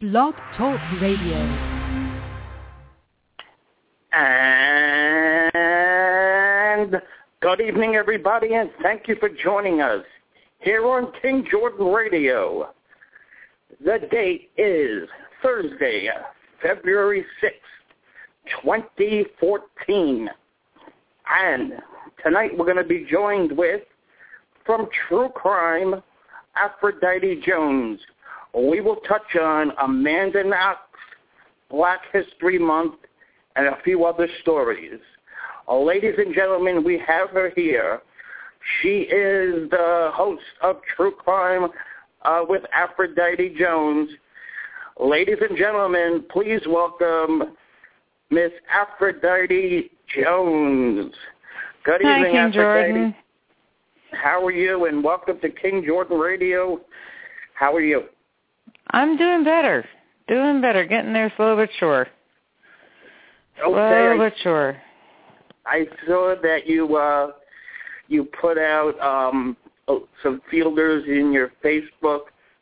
Blog Talk Radio. And good evening, everybody, and thank you for joining us here on KingJordan Radio. The date is Thursday, February 6th, 2014. And tonight we're going to be joined with, from True Crime, Aphrodite Jones. We will touch on Amanda Knox, Black History Month, and a few other stories. Ladies and gentlemen, we have her here. She is the host of True Crime with Aphrodite Jones. Ladies and gentlemen, please welcome Miss Aphrodite Jones. Good evening, King Aphrodite. Jordan. How are you? And welcome to KingJordan Radio. How are you? I'm doing better, getting there slow but sure. Slow but sure. I saw that you put out some fielders in your Facebook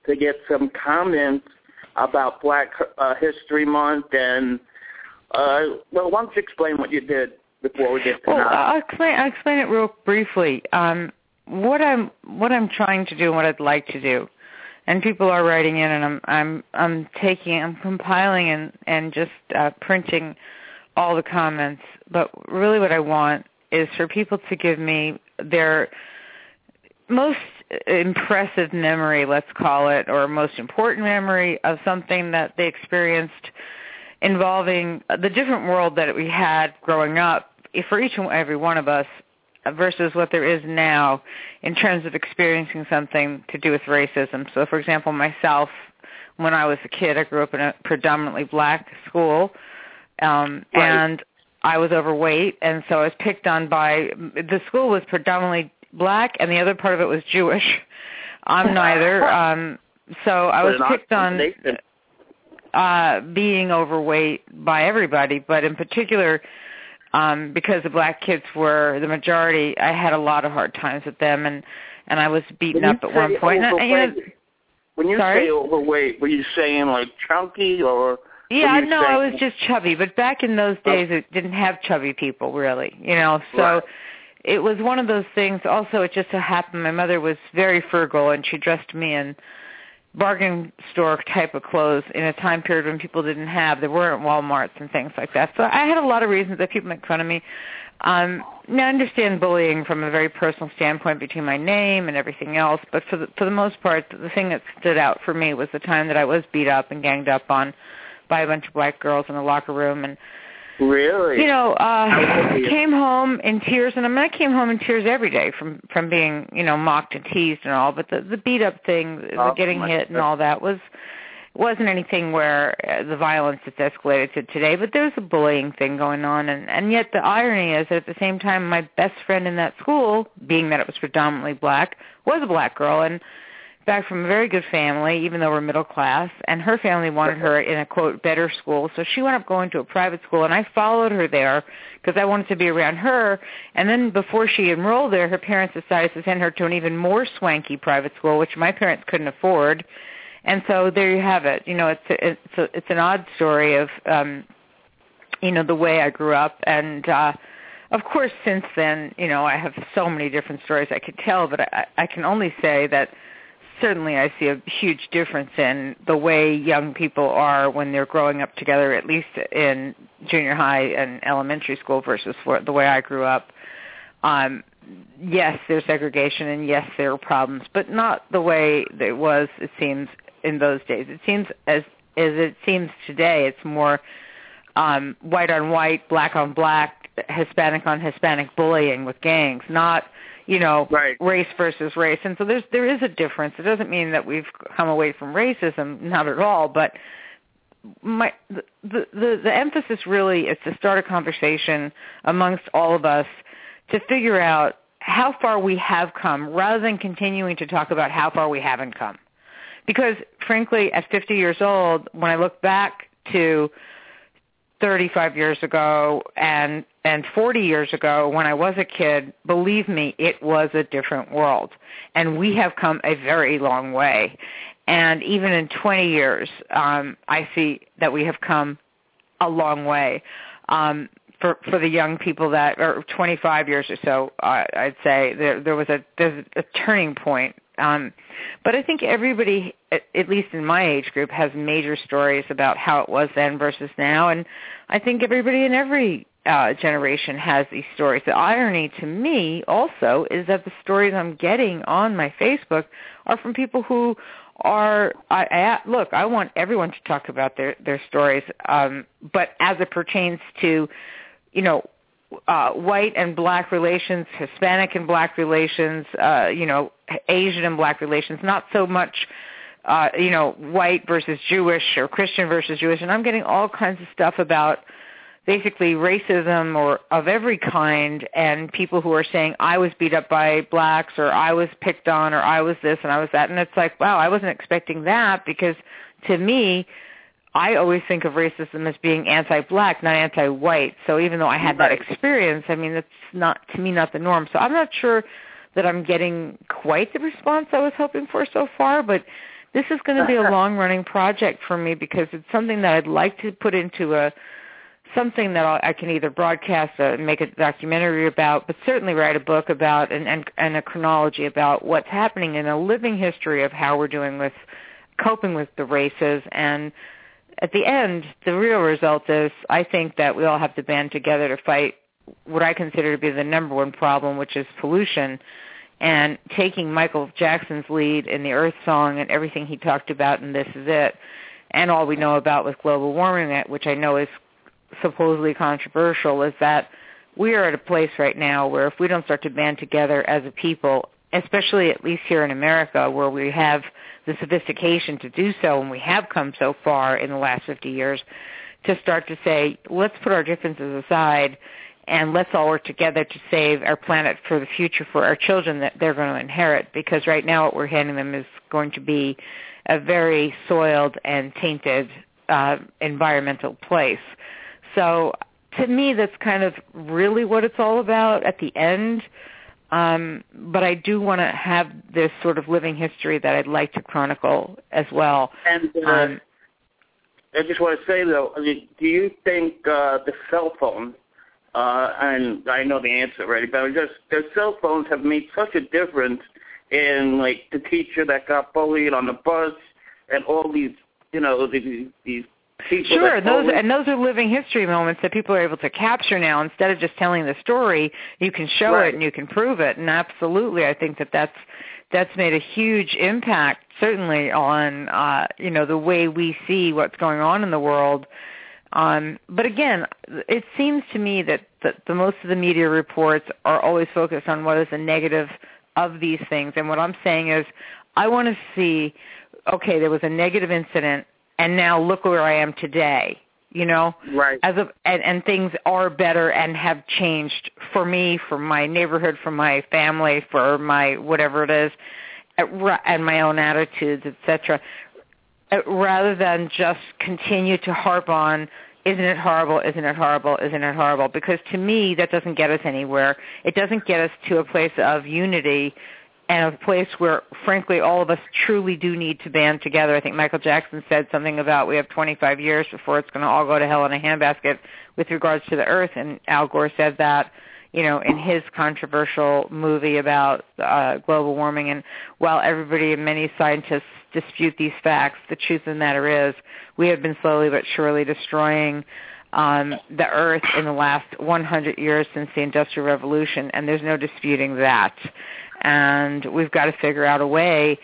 to get some comments about Black History Month, and why don't you explain what you did before we get to that? Well, I'll explain it real briefly. What I'm trying to do, and what I'd like to do. And people are writing in, and I'm compiling and just printing all the comments. But really, what I want is for people to give me their most impressive memory, let's call it, or most important memory of something that they experienced involving the different world that we had growing up for each and every one of us, versus what there is now in terms of experiencing something to do with racism. So, for example, myself, when I was a kid, I grew up in a predominantly black school, right. And I was overweight, and so I was picked on by – the school was predominantly black, and the other part of it was Jewish. I'm neither. So I was picked on being overweight by everybody, but in particular – because the black kids were the majority, I had a lot of hard times with them, and I was beaten up at one point. When you say overweight, were you saying like chunky or? Yeah, no, I was just chubby. But back in those days, it didn't have chubby people really, you know. So right. It was one of those things. Also, it just so happened my mother was very frugal, and she dressed me in bargain store type of clothes in a time period when people didn't have, there weren't Walmarts and things like that. So I had a lot of reasons that people make fun of me. Now I understand bullying from a very personal standpoint between my name and everything else, but for the most part, the thing that stood out for me was the time that I was beat up and ganged up on by a bunch of black girls in the locker room. And really? You know, came home in tears, and I mean, I came home in tears every day from being, you know, mocked and teased and all, but the beat-up thing, the getting hit and all that wasn't anything where the violence has escalated to today, but there's a bullying thing going on, and yet the irony is that at the same time, my best friend in that school, being that it was predominantly black, was a black girl, and back from a very good family, even though we're middle class, and her family wanted her in a, quote, better school, so she wound up going to a private school, and I followed her there because I wanted to be around her, and then before she enrolled there, her parents decided to send her to an even more swanky private school, which my parents couldn't afford, and so there you have it. You know, it's an odd story of, you know, the way I grew up, and of course, since then, you know, I have so many different stories I could tell, but I can only say that certainly I see a huge difference in the way young people are when they're growing up together, at least in junior high and elementary school versus the way I grew up. Yes, there's segregation, and yes, there are problems, but not the way it was, it seems, in those days. It seems, as it seems today, it's more white on white, black on black, Hispanic on Hispanic bullying with gangs, not... you know, right. Race versus race. And so there is a difference. It doesn't mean that we've come away from racism, not at all, but the emphasis really is to start a conversation amongst all of us to figure out how far we have come rather than continuing to talk about how far we haven't come. Because, frankly, at 50 years old, when I look back to 35 years ago and 40 years ago when I was a kid, believe me, it was a different world. And we have come a very long way. And even in 20 years, I see that we have come a long way. For the young people that are 25 years or so, I'd say there's a turning point. But I think everybody, at least in my age group, has major stories about how it was then versus now. And I think everybody in every generation has these stories. The irony to me also is that the stories I'm getting on my Facebook are from people who are, look, I want everyone to talk about their stories, but as it pertains to, white and black relations, Hispanic and black relations, Asian and black relations, not so much, white versus Jewish or Christian versus Jewish. And I'm getting all kinds of stuff about basically racism or of every kind, and people who are saying, I was beat up by blacks, or I was picked on, or I was this and I was that. And it's like, wow, I wasn't expecting that, because to me, I always think of racism as being anti-black, not anti-white. So even though I had that experience, I mean, that's not, to me, not the norm. So I'm not sure that I'm getting quite the response I was hoping for so far, but this is going to be a long-running project for me, because it's something that I'd like to put into something that I can either broadcast and make a documentary about, but certainly write a book about and a chronology about what's happening, and a living history of how we're doing with coping with the races. And at the end, the real result is I think that we all have to band together to fight what I consider to be the number one problem, which is pollution. And taking Michael Jackson's lead in the Earth Song and everything he talked about in This Is It, and all we know about with global warming, which I know is supposedly controversial, is that we are at a place right now where if we don't start to band together as a people, especially at least here in America, where we have the sophistication to do so, and we have come so far in the last 50 years, to start to say, let's put our differences aside and let's all work together to save our planet for the future, for our children that they're going to inherit, because right now what we're handing them is going to be a very soiled and tainted environmental place. So to me, that's kind of really what it's all about at the end. But I do want to have this sort of living history that I'd like to chronicle as well. And I just want to say, though, I mean, do you think the cell phone, and I know the answer already, but just the cell phones have made such a difference in, like, the teacher that got bullied on the bus and all these, these people. Sure, those are living history moments that people are able to capture now. Instead of just telling the story, you can show it and you can prove it. And absolutely, I think that that's made a huge impact, certainly on the way we see what's going on in the world. But again, it seems to me that the most of the media reports are always focused on what is the negative of these things. And what I'm saying is, I want to see, okay, there was a negative incident, and now look where I am today, Right. And things are better and have changed for me, for my neighborhood, for my family, for my whatever it is, and my own attitudes, etc. Rather than just continue to harp on, isn't it horrible, isn't it horrible, isn't it horrible? Because to me, that doesn't get us anywhere. It doesn't get us to a place of unity, and a place where, frankly, all of us truly do need to band together. I think Michael Jackson said something about we have 25 years before it's going to all go to hell in a handbasket with regards to the earth, and Al Gore said that, in his controversial movie about global warming. And while everybody and many scientists dispute these facts, the truth of the matter is we have been slowly but surely destroying the earth in the last 100 years since the Industrial Revolution, and there's no disputing that. And we've got to figure out a way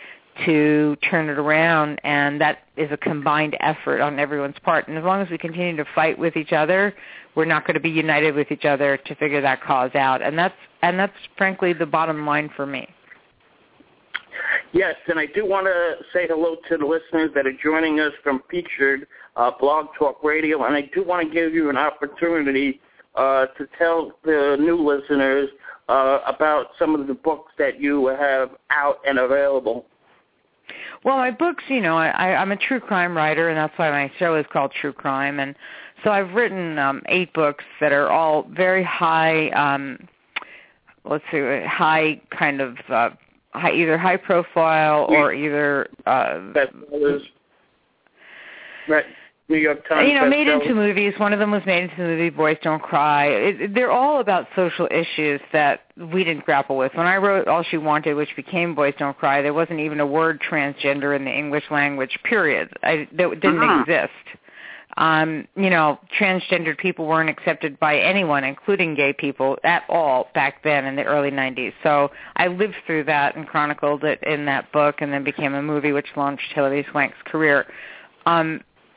to turn it around, and that is a combined effort on everyone's part. And as long as we continue to fight with each other, we're not going to be united with each other to figure that cause out. And that's frankly the bottom line for me. Yes, and I do want to say hello to the listeners that are joining us from Featured Blog Talk Radio, and I do want to give you an opportunity to tell the new listeners about some of the books that you have out and available. Well, my books, I'm a true crime writer, and that's why my show is called True Crime. And so I've written 8 books that are all very high kind of either high profile or either New York Times. You know, made into movies. One of them was made into the movie Boys Don't Cry. They're all about social issues that we didn't grapple with. When I wrote All She Wanted, which became Boys Don't Cry, there wasn't even a word transgender in the English language, period. That didn't exist. You know, transgendered people weren't accepted by anyone, including gay people, at all back then in the early 90s. So I lived through that and chronicled it in that book and then became a movie which launched Hilary Swank's career.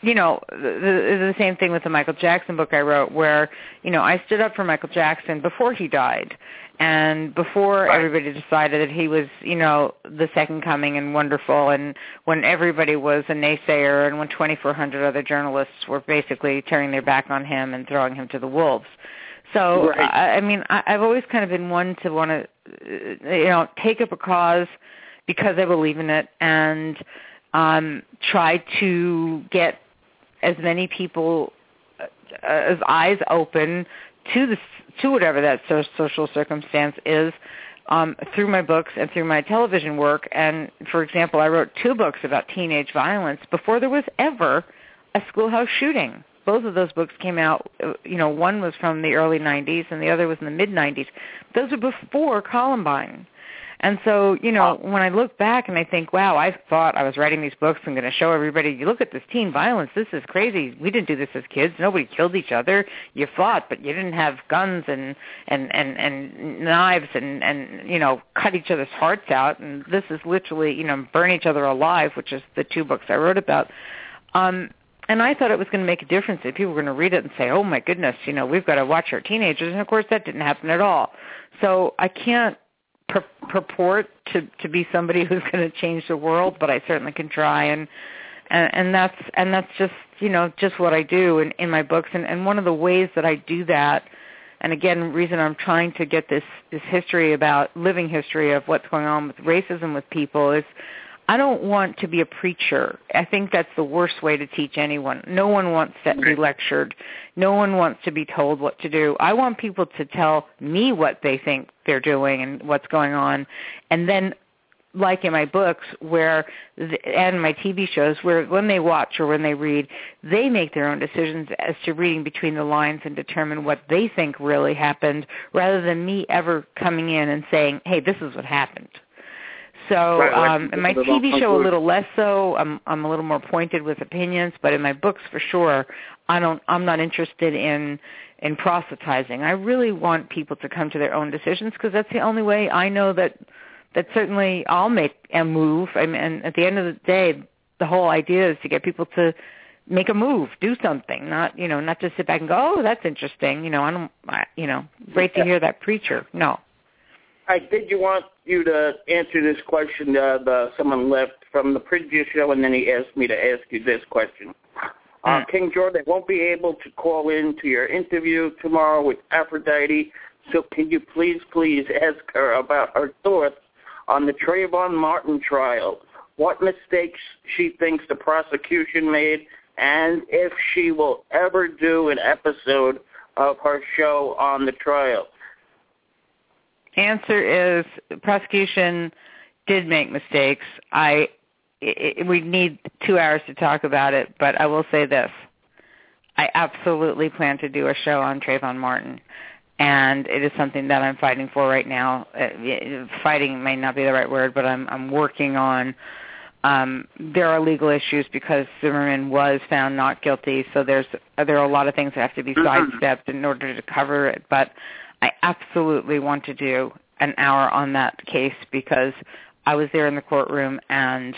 You know, the same thing with the Michael Jackson book I wrote where, you know, I stood up for Michael Jackson before he died and before everybody decided that he was, you know, the second coming and wonderful, and when everybody was a naysayer and when 2,400 other journalists were basically turning their back on him and throwing him to the wolves. So, I mean, I've always kind of been one to want to, you know, take up a cause because I believe in it and try to get as many people as eyes open to the whatever that social circumstance is through my books and through my television work. And for example, I wrote 2 books about teenage violence before there was ever a schoolhouse shooting. Both of those books came out, you know, one was from the early 90s and the other was in the mid 90s. Those were before Columbine. And so, you know, when I look back and I think, wow, I thought I was writing these books, I'm going to show everybody, you look at this teen violence, this is crazy. We didn't do this as kids. Nobody killed each other. You fought, but you didn't have guns and knives and, you know, cut each other's hearts out. And this is literally, you know, burn each other alive, which is the 2 books I wrote about. And I thought it was going to make a difference that people were going to read it and say, oh, my goodness, you know, we've got to watch our teenagers. And, of course, that didn't happen at all. So I can't purport to be somebody who's going to change the world, but I certainly can try, and that's just, you know, just what I do in my books, and one of the ways that I do that, and again, the reason I'm trying to get this history about living history of what's going on with racism with people is I don't want to be a preacher. I think that's the worst way to teach anyone. No one wants to be lectured. No one wants to be told what to do. I want people to tell me what they think they're doing and what's going on. And then, like in my books and my TV shows, where when they watch or when they read, they make their own decisions as to reading between the lines and determine what they think really happened, rather than me ever coming in and saying, hey, this is what happened. So in my TV show, a little less so. I'm a little more pointed with opinions, but in my books, for sure, I'm not interested in proselytizing. I really want people to come to their own decisions because that's the only way I know that certainly I'll make a move. I mean, and at the end of the day, the whole idea is to get people to make a move, do something, not just sit back and go, oh, that's interesting. You know, great to hear that preacher. No. I did want you to answer this question that someone left from the previous show, and then he asked me to ask you this question. King Jordan won't be able to call in to your interview tomorrow with Aphrodite, so can you please ask her about her thoughts on the Trayvon Martin trial, what mistakes she thinks the prosecution made, and if she will ever do an episode of her show on the trial. Answer is the prosecution did make mistakes. We need 2 hours to talk about it, but I will say this. I absolutely plan to do a show on Trayvon Martin, and it is something that I'm fighting for right now. Fighting may not be the right word, but I'm working on. There are legal issues because Zimmerman was found not guilty, so there are a lot of things that have to be sidestepped in order to cover it, but I absolutely want to do an hour on that case because I was there in the courtroom and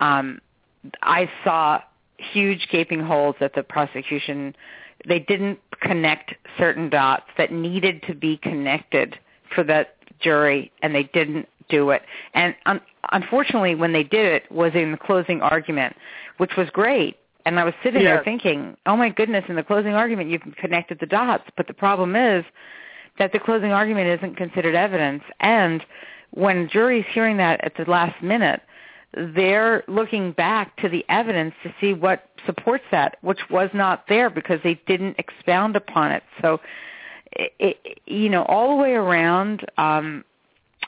I saw huge gaping holes that the prosecution, they didn't connect certain dots that needed to be connected for that jury, and they didn't do it. And unfortunately, when they did it was in the closing argument, which was great. And I was sitting there thinking, oh, my goodness, in the closing argument, you've connected the dots. But the problem is that the closing argument isn't considered evidence, and when jury's hearing that at the last minute, they're looking back to the evidence to see what supports that, which was not there because they didn't expound upon it. So, all the way around,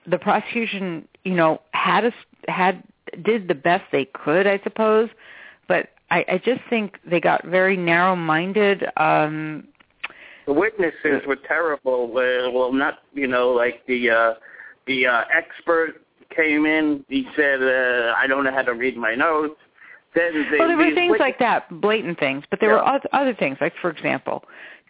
the prosecution, you know, did the best they could, I suppose, but I just think they got very narrow-minded. The witnesses were terrible. Well, not, you know, like the expert came in. He said, I don't know how to read my notes. Then there were things like that, blatant things, but there were other things. Like, for example,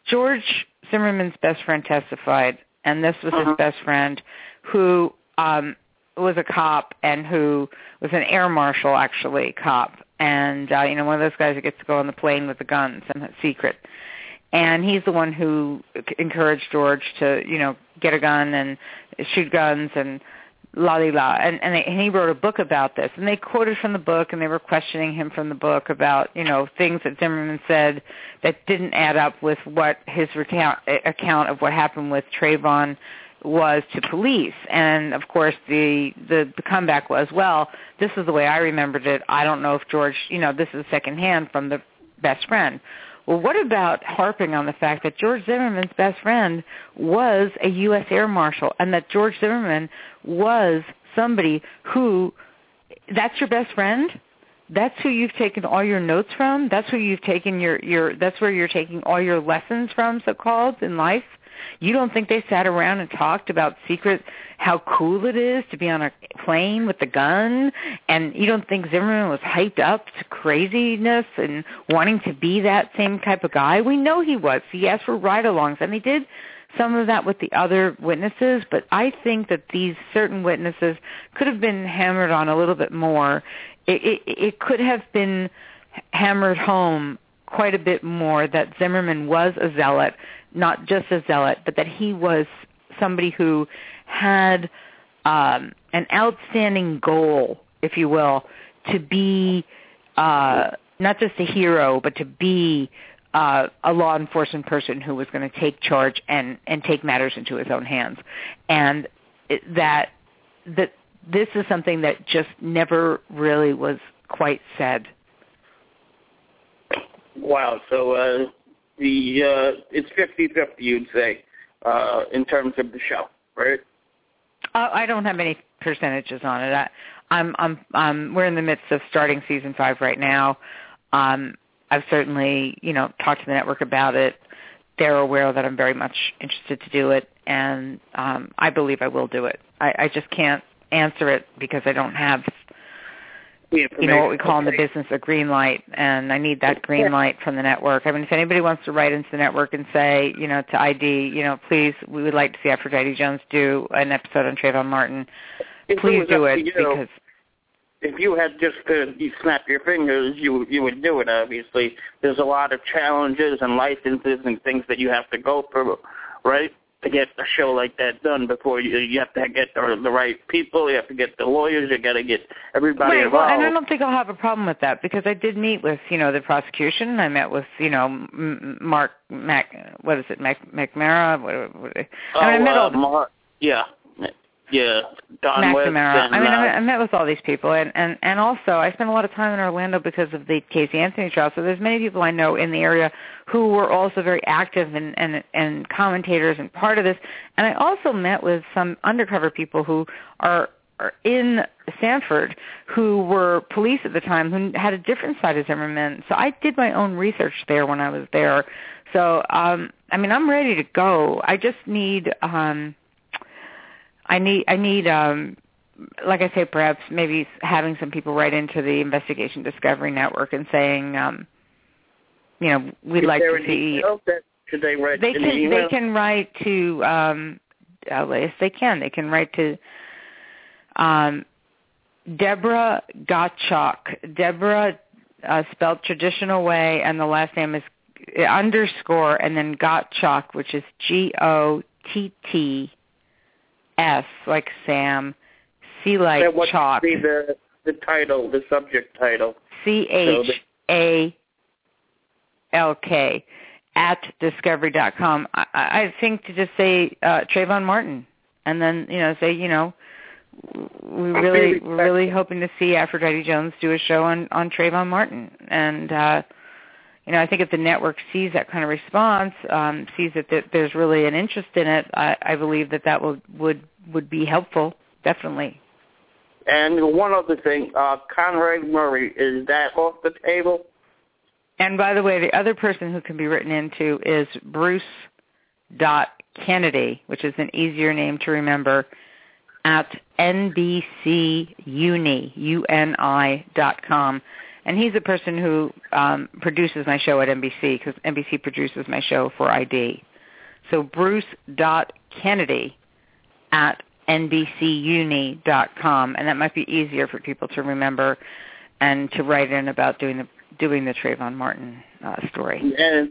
George Zimmerman's best friend testified, and this was his best friend who was a cop and who was an air marshal, actually, cop. And, you know, one of those guys that gets to go on the plane with the guns and it's secret. And he's the one who encouraged George to, you know, get a gun and shoot guns and la-di-la. And he wrote a book about this. And they quoted from the book, and they were questioning him from the book about, you know, things that Zimmerman said that didn't add up with what his account of what happened with Trayvon was to police. And, of course, the comeback was, well, this is the way I remembered it. I don't know if George, you know, this is secondhand from the best friend. Well, what about harping on the fact that George Zimmerman's best friend was a U.S. air marshal, and that George Zimmerman was somebody who, that's your best friend? That's who you've taken all your notes from? That's who you've taken that's where you're taking all your lessons from, so-called, in life? You don't think they sat around and talked about how cool it is to be on a plane with a gun? And you don't think Zimmerman was hyped up to craziness and wanting to be that same type of guy? We know he was. He asked for ride-alongs, and they did some of that with the other witnesses, but I think that these certain witnesses could have been hammered on a little bit more. It could have been hammered home quite a bit more that Zimmerman was a zealot, not just a zealot, but that he was somebody who had an outstanding goal, if you will, to be not just a hero, but to be a law enforcement person who was going to take charge and take matters into his own hands. And that this is something that just never really was quite said. Wow, so it's 50-50, you'd say, in terms of the show, right? I don't have any percentages on it. We're in the midst of starting season 5 right now. I've certainly, you know, talked to the network about it. They're aware that I'm very much interested to do it, and I believe I will do it. I just can't answer it because I don't have, you know, what we call in the business a green light, and I need that green light from the network. I mean, if anybody wants to write into the network and say, you know, to ID, you know, please, we would like to see Aphrodite Jones do an episode on Trayvon Martin. Please do it, because if you had just you snap your fingers, you would do it, obviously. There's a lot of challenges and licenses and things that you have to go through, right, to get a show like that done before you have to get the right people, you have to get the lawyers, you got to get everybody involved. Well, and I don't think I'll have a problem with that, because I did meet with, you know, the prosecution. I met with, you know, McNamara. Don McNamara. I met with all these people, and also I spent a lot of time in Orlando because of the Casey Anthony trial. So there's many people I know in the area who were also very active and commentators and part of this. And I also met with some undercover people who are in Sanford who were police at the time, who had a different side of Zimmerman. So I did my own research there when I was there. So I mean, I'm ready to go. I just need. I need, like I say, perhaps maybe having some people write into the Investigation Discovery Network and saying, you know, we'd like to see. Should they write? They can write to. Yes, they can. They can write to Deborah Gottschalk. Deborah spelled traditional way, and the last name is underscore, and then Gottschalk, which is G-O-T-T. S like Sam, C like chalk. That would be the title, the subject title. CHALK @discovery.com. I think to just say Trayvon Martin, and then, you know, say, you know, we're really hoping to see Aphrodite Jones do a show on Trayvon Martin, and you know, I think if the network sees that kind of response, sees that there's really an interest in it, I believe that would be helpful Definitely. And one other thing, Conrad Murray, is that off the table? And by the way, the other person who can be written into is Bruce Kennedy, which is an easier name to remember, at NBCUni.com. And he's the person who produces my show at NBC, because NBC produces my show for ID. So Bruce Kennedy at NBCUni.com, and that might be easier for people to remember and to write in about doing the Trayvon Martin story. And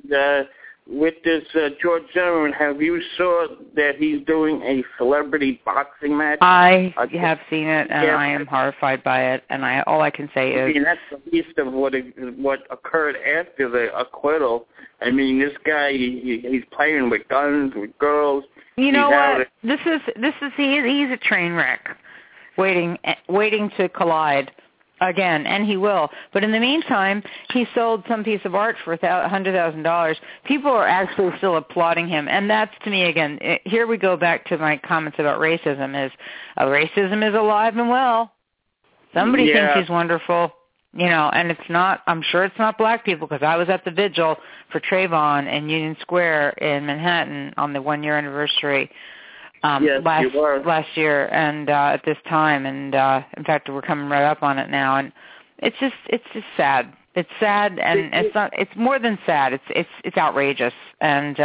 with this George Zimmerman, have you saw that he's doing a celebrity boxing match? I have seen it, and yeah. I am horrified by it. And all I can say is... I mean, that's the least of what occurred after the acquittal. I mean, this guy, he's playing with guns, with girls. You know what? He's a train wreck waiting to collide again, and he will. But in the meantime, he sold some piece of art for $100,000. People are actually still applauding him, and that's, to me, again, here we go back to my comments about racism, is racism is alive and well. Somebody thinks he's wonderful, you know, and it's not, I'm sure it's not black people, because I was at the vigil for Trayvon in Union Square in Manhattan on the one-year anniversary last year, and at this time, and in fact, we're coming right up on it now, and it's just sad. It's sad, and it's more than sad. It's outrageous, and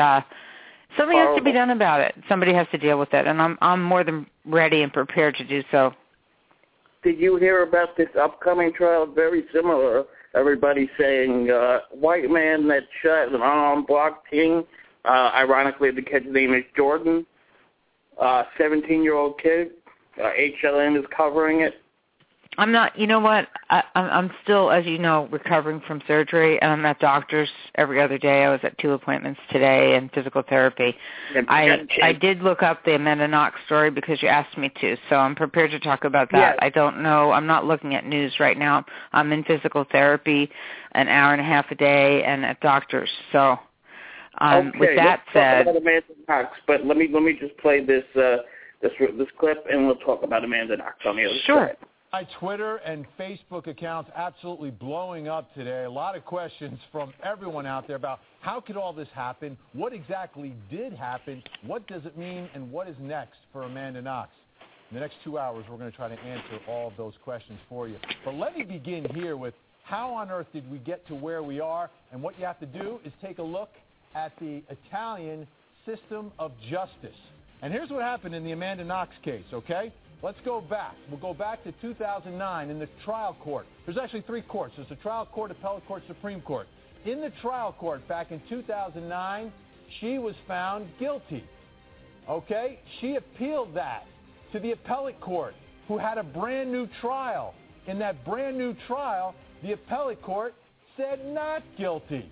something has to be done about it. Somebody has to deal with it, and I'm more than ready and prepared to do so. Did you hear about this upcoming trial? Very similar. Everybody saying white man that shot an unarmed black teen. Ironically, the kid's name is Jordan. 17-year-old kid. HLN is covering it. I'm not, you know what, I'm still, as you know, recovering from surgery, and I'm at doctors every other day. I was at 2 appointments today and physical therapy. I did look up the Amanda Knox story because you asked me to, so I'm prepared to talk about that. Yes. I don't know. I'm not looking at news right now. I'm in physical therapy an hour and a half a day and at doctors, so... okay, with that said, about Amanda Knox, but let me just play this clip, and we'll talk about Amanda Knox on the other side. My Twitter and Facebook accounts absolutely blowing up today. A lot of questions from everyone out there about how could all this happen, what exactly did happen, what does it mean, and what is next for Amanda Knox. In the next 2 hours, we're going to try to answer all of those questions for you. But let me begin here with how on earth did we get to where we are, and what you have to do is take a look at the Italian system of justice. And here's what happened in the Amanda Knox case, okay? Let's go back. We'll go back to 2009 in the trial court. There's actually 3 courts. There's the trial court, appellate court, Supreme Court. In the trial court back in 2009, she was found guilty, okay? She appealed that to the appellate court, who had a brand new trial. In that brand new trial, the appellate court said not guilty.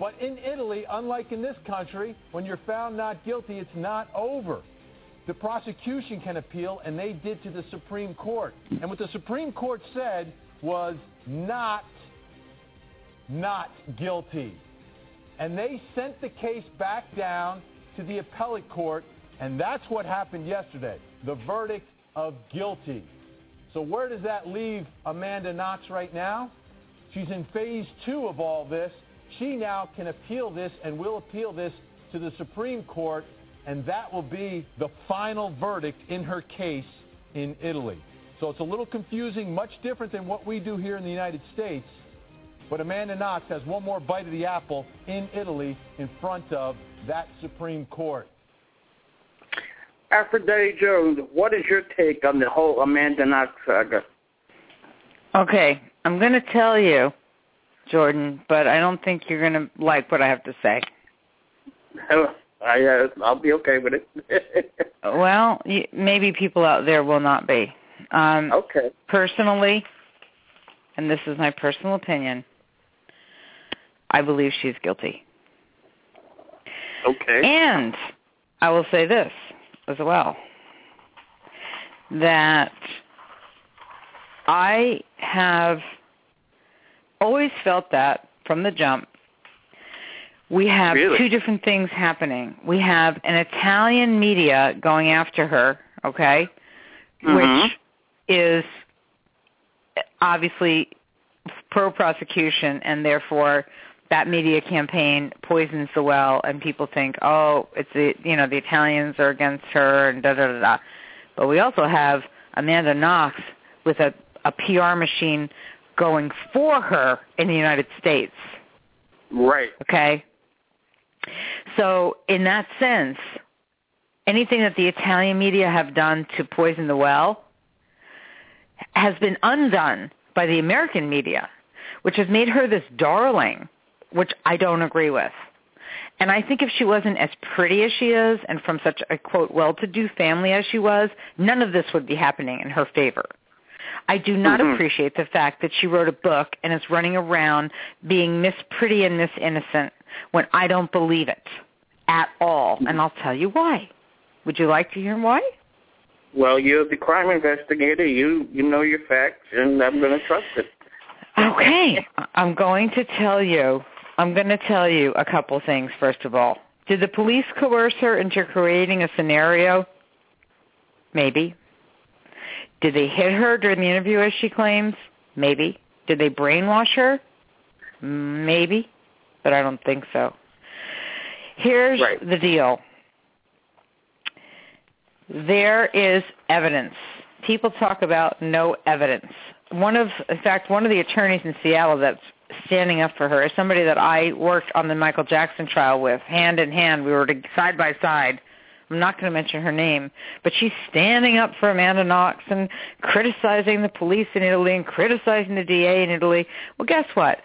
But in Italy, unlike in this country, when you're found not guilty, it's not over. The prosecution can appeal, and they did to the Supreme Court. And what the Supreme Court said was not guilty. And they sent the case back down to the appellate court, and that's what happened yesterday, the verdict of guilty. So where does that leave Amanda Knox right now? She's in phase 2 of all this. She now can appeal this, and will appeal this to the Supreme Court, and that will be the final verdict in her case in Italy. So it's a little confusing, much different than what we do here in the United States, but Amanda Knox has one more bite of the apple in Italy in front of that Supreme Court. Aphrodite Jones, what is your take on the whole Amanda Knox saga? Okay, I'm going to tell you, Jordan, but I don't think you're going to like what I have to say. I'll be okay with it. Well, maybe people out there will not be. Okay. Personally, and this is my personal opinion, I believe she's guilty. Okay. And I will say this as well, that I have... always felt that from the jump. We have 2 different things happening. We have an Italian media going after her, okay, which is obviously pro-prosecution, and therefore that media campaign poisons the well, and people think, oh, it's the, you know, the Italians are against her, and da-da-da-da. But we also have Amanda Knox with a PR machine going for her in the United States. Right. Okay? So in that sense, anything that the Italian media have done to poison the well has been undone by the American media, which has made her this darling, which I don't agree with. And I think if she wasn't as pretty as she is and from such a, quote, well-to-do family as she was, none of this would be happening in her favor. I do not appreciate the fact that she wrote a book and is running around being Miss Pretty and Miss Innocent when I don't believe it at all. And I'll tell you why. Would you like to hear why? Well, you're the crime investigator. You know your facts, and I'm going to trust it. Okay. I'm going to tell you a couple things, first of all. Did the police coerce her into creating a scenario? Maybe. Did they hit her during the interview, as she claims? Maybe. Did they brainwash her? Maybe. But I don't think so. Here's the deal. There is evidence. People talk about no evidence. In fact, one of the attorneys in Seattle that's standing up for her is somebody that I worked on the Michael Jackson trial with, hand in hand. We were side by side. I'm not going to mention her name, but she's standing up for Amanda Knox and criticizing the police in Italy and criticizing the DA in Italy. Well, guess what?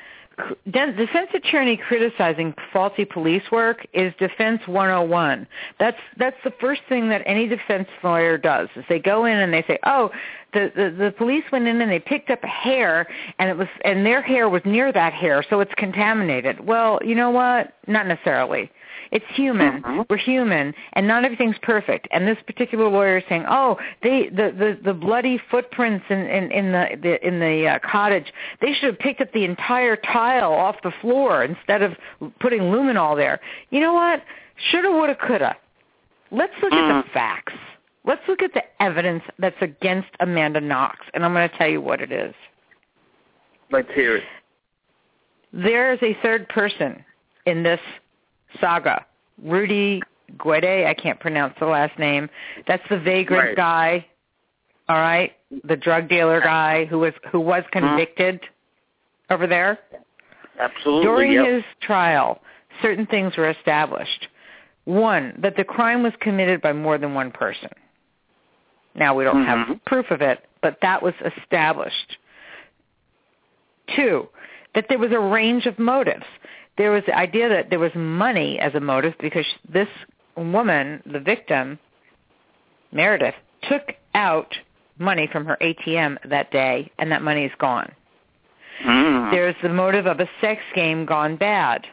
Defense attorney criticizing faulty police work is defense 101. That's the first thing that any defense lawyer does, is they go in and they say, oh, the police went in and they picked up a hair, and their hair was near that hair, so it's contaminated. Well, you know what? Not necessarily. It's human. We're human, and not everything's perfect. And this particular lawyer is saying, "Oh, the bloody footprints in the cottage. They should have picked up the entire tile off the floor instead of putting luminol there." You know what? Shoulda, woulda, coulda. Let's look at the facts. Let's look at the evidence that's against Amanda Knox, and I'm going to tell you what it is. Let's hear it. There is a third person in this saga, Rudy Guede, I can't pronounce the last name. That's the vagrant guy, all right, the drug dealer guy who was convicted over there. Absolutely. During his trial, certain things were established. One, that the crime was committed by more than one person. Now, we don't have proof of it, but that was established. Two, that there was a range of motives. There was the idea that there was money as a motive because this woman, the victim, Meredith, took out money from her ATM that day, and that money is gone. There's the motive of a sex game gone bad,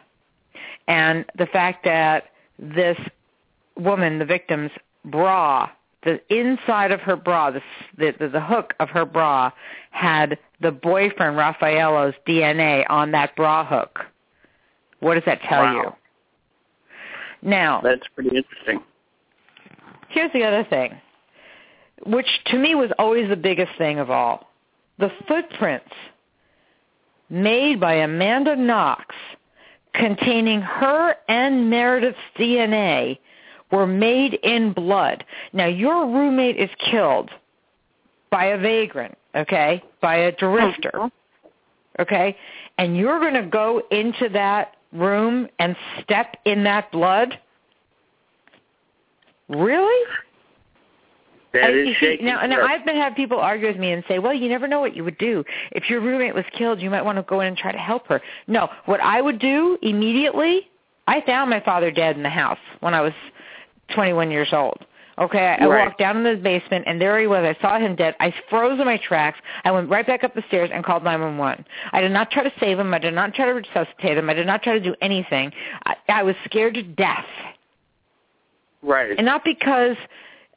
and the fact that this woman, the victim's bra, the inside of her bra, the hook of her bra, had the boyfriend, Raffaele's DNA on that bra hook. What does that tell you? Now, that's pretty interesting. Here's the other thing, which to me was always the biggest thing of all. The footprints made by Amanda Knox containing her and Meredith's DNA were made in blood. Now, your roommate is killed by a vagrant, okay, by a drifter, okay, and you're going to go into that room and step in that blood? Really? That is shaking. Now I've been having people argue with me and say, well, you never know what you would do. If your roommate was killed, you might want to go in and try to help her. No, what I would do immediately, I found my father dead in the house when I was 21 years old. Okay, I walked down in the basement, and there he was. I saw him dead. I froze in my tracks. I went right back up the stairs and called 911. I did not try to save him. I did not try to resuscitate him. I did not try to do anything. I was scared to death. Right. And not because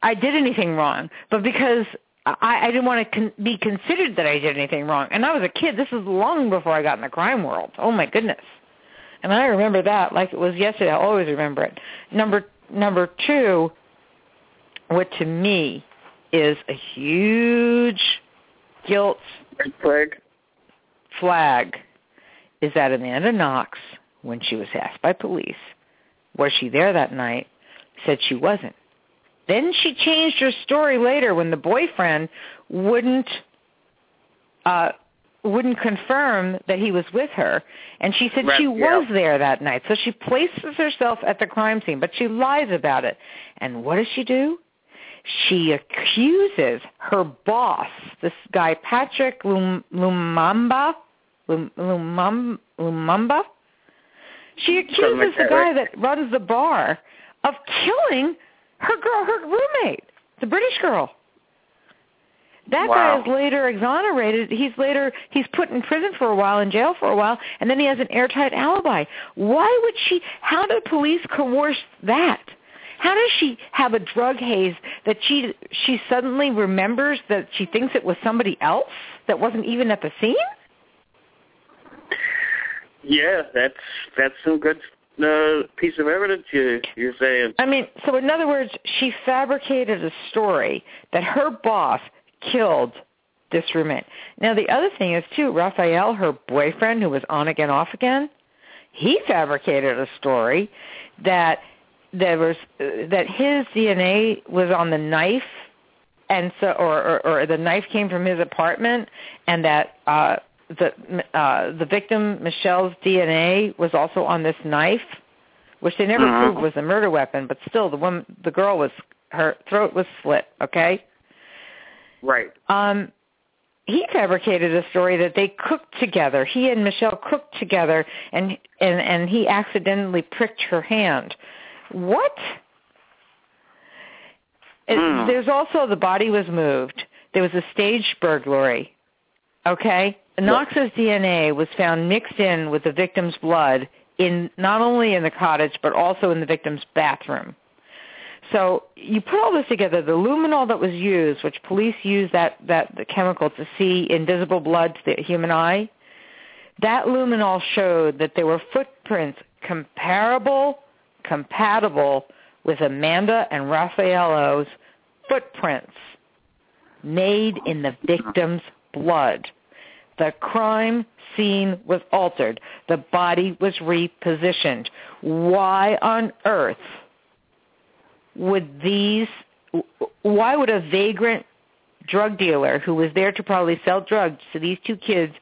I did anything wrong, but because I didn't want to be considered that I did anything wrong. And I was a kid. This was long before I got in the crime world. Oh, my goodness. And I remember that like it was yesterday. I'll always remember it. Number two... What to me is a huge guilt flag is that Amanda Knox, when she was asked by police, was she there that night, said she wasn't. Then she changed her story later when the boyfriend wouldn't confirm that he was with her, and she said she was there that night. So she places herself at the crime scene, but she lies about it. And what does she do? She accuses her boss, this guy Patrick Lumumba. She accuses the guy that runs the bar of killing her girl, her roommate, the British girl. That guy is later exonerated. He's put in prison for a while, in jail for a while, and then he has an airtight alibi. Why would she? How do police coerce that? How does she have a drug haze that she suddenly remembers that she thinks it was somebody else that wasn't even at the scene? Yeah, that's some good piece of evidence you're saying. I mean, so in other words, she fabricated a story that her boss killed this roommate. Now, the other thing is, too, Raphael, her boyfriend, who was on again, off again, he fabricated a story that that his DNA was on the knife, and so or the knife came from his apartment, and that the victim Michelle's DNA was also on this knife, which they never proved was a murder weapon, but still the girl was, her throat was slit. Okay, right. He fabricated a story that they cooked together. He and Michelle cooked together, and he accidentally pricked her hand. What? There's also the body was moved. There was a staged burglary. Okay? Knox's DNA was found mixed in with the victim's blood, in not only in the cottage but also in the victim's bathroom. So you put all this together, the luminol that was used, which police used the chemical to see invisible blood to the human eye, that luminol showed that there were footprints compatible with Amanda and Raffaello's footprints made in the victim's blood. The crime scene was altered. The body was repositioned. Why on earth would a vagrant drug dealer who was there to probably sell drugs to these two kids,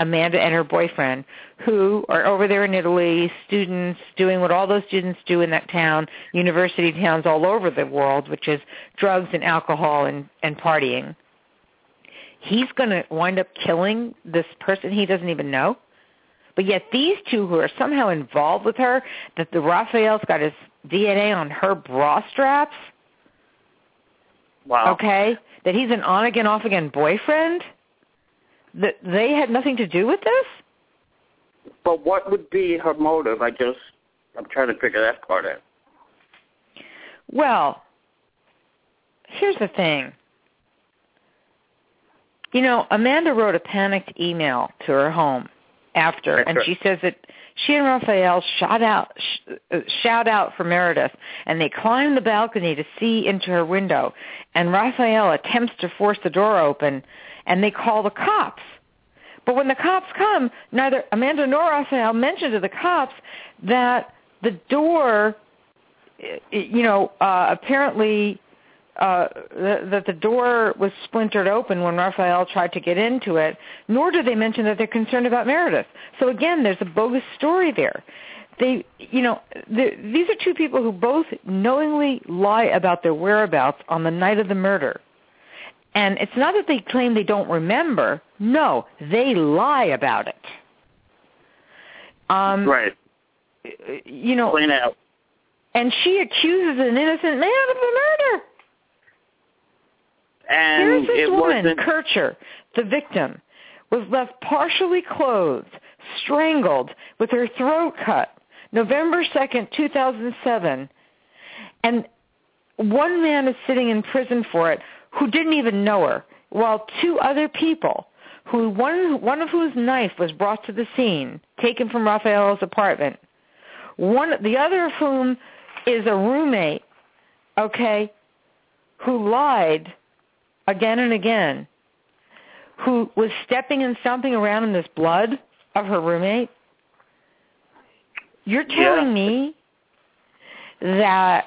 Amanda and her boyfriend, who are over there in Italy, students doing what all those students do in that town, university towns all over the world, which is drugs and alcohol and partying. He's going to wind up killing this person he doesn't even know. But yet these two who are somehow involved with her, that the Raphael's got his DNA on her bra straps. Wow. Okay? That he's an on-again, off-again boyfriend. That they had nothing to do with this? But what would be her motive? I'm trying to figure that part out. Well, here's the thing. You know, Amanda wrote a panicked email to her home after, and she says that she and Raphael shout out for Meredith, and they climb the balcony to see into her window, and Raphael attempts to force the door open, and they call the cops. But when the cops come, neither Amanda nor Raphael mentioned to the cops that the door, that the door was splintered open when Raphael tried to get into it, nor do they mention that they're concerned about Meredith. So again, there's a bogus story there. These are two people who both knowingly lie about their whereabouts on the night of the murder. And it's not that they claim they don't remember. No, they lie about it. Right. You know. Plain out. And she accuses an innocent man of the murder. And here's this woman, Kercher, the victim, was left partially clothed, strangled, with her throat cut, November 2nd, 2007. And one man is sitting in prison for it who didn't even know her, while two other people, who one of whose knife was brought to the scene, taken from Raphael's apartment, the other of whom is a roommate, okay, who lied again and again, who was stepping and stomping around in this blood of her roommate, you're telling me that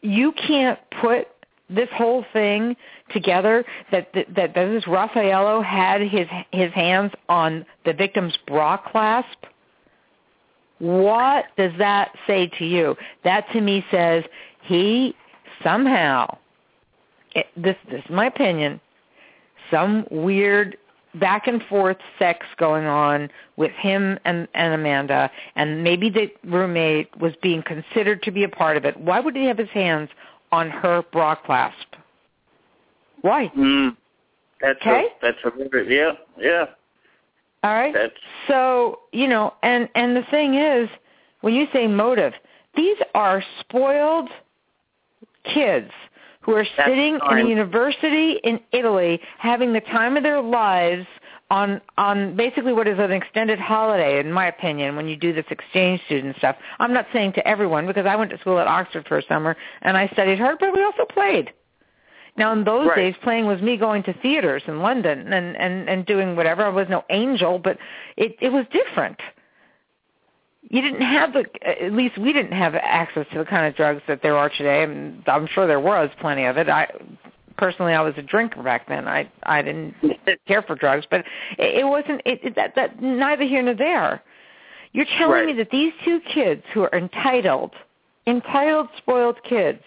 you can't put this whole thing together, that this Raffaello had his hands on the victim's bra clasp? What does that say to you? That to me says he somehow, this is my opinion, some weird back and forth sex going on with him and Amanda, and maybe the roommate was being considered to be a part of it. Why would he have his hands on her bra clasp? Why? That's a All right. So, you know, and the thing is, when you say motive, these are spoiled kids who are sitting in a university in Italy having the time of their lives on basically what is an extended holiday, in my opinion, when you do this exchange student stuff. I'm not saying to everyone, because I went to school at Oxford for a summer, and I studied hard, but we also played. Now, in those days, playing was me going to theaters in London and doing whatever. I was no angel, but it was different. You didn't have at least we didn't have access to the kind of drugs that there are today. I'm sure there was plenty of it. Personally, I was a drinker back then. I didn't care for drugs, but it wasn't that neither here nor there. You're telling me that these two kids who are entitled, spoiled kids,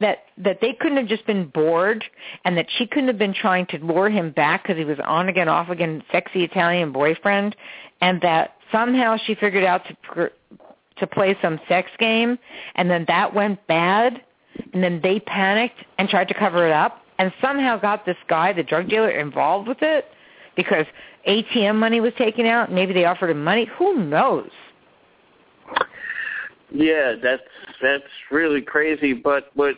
that they couldn't have just been bored, and that she couldn't have been trying to lure him back because he was on again, off again, sexy Italian boyfriend, and that somehow she figured out to play some sex game, and then that went bad, and then they panicked and tried to cover it up, and somehow got this guy, the drug dealer, involved with it because ATM money was taken out. Maybe they offered him money. Who knows? Yeah, that's really crazy. But what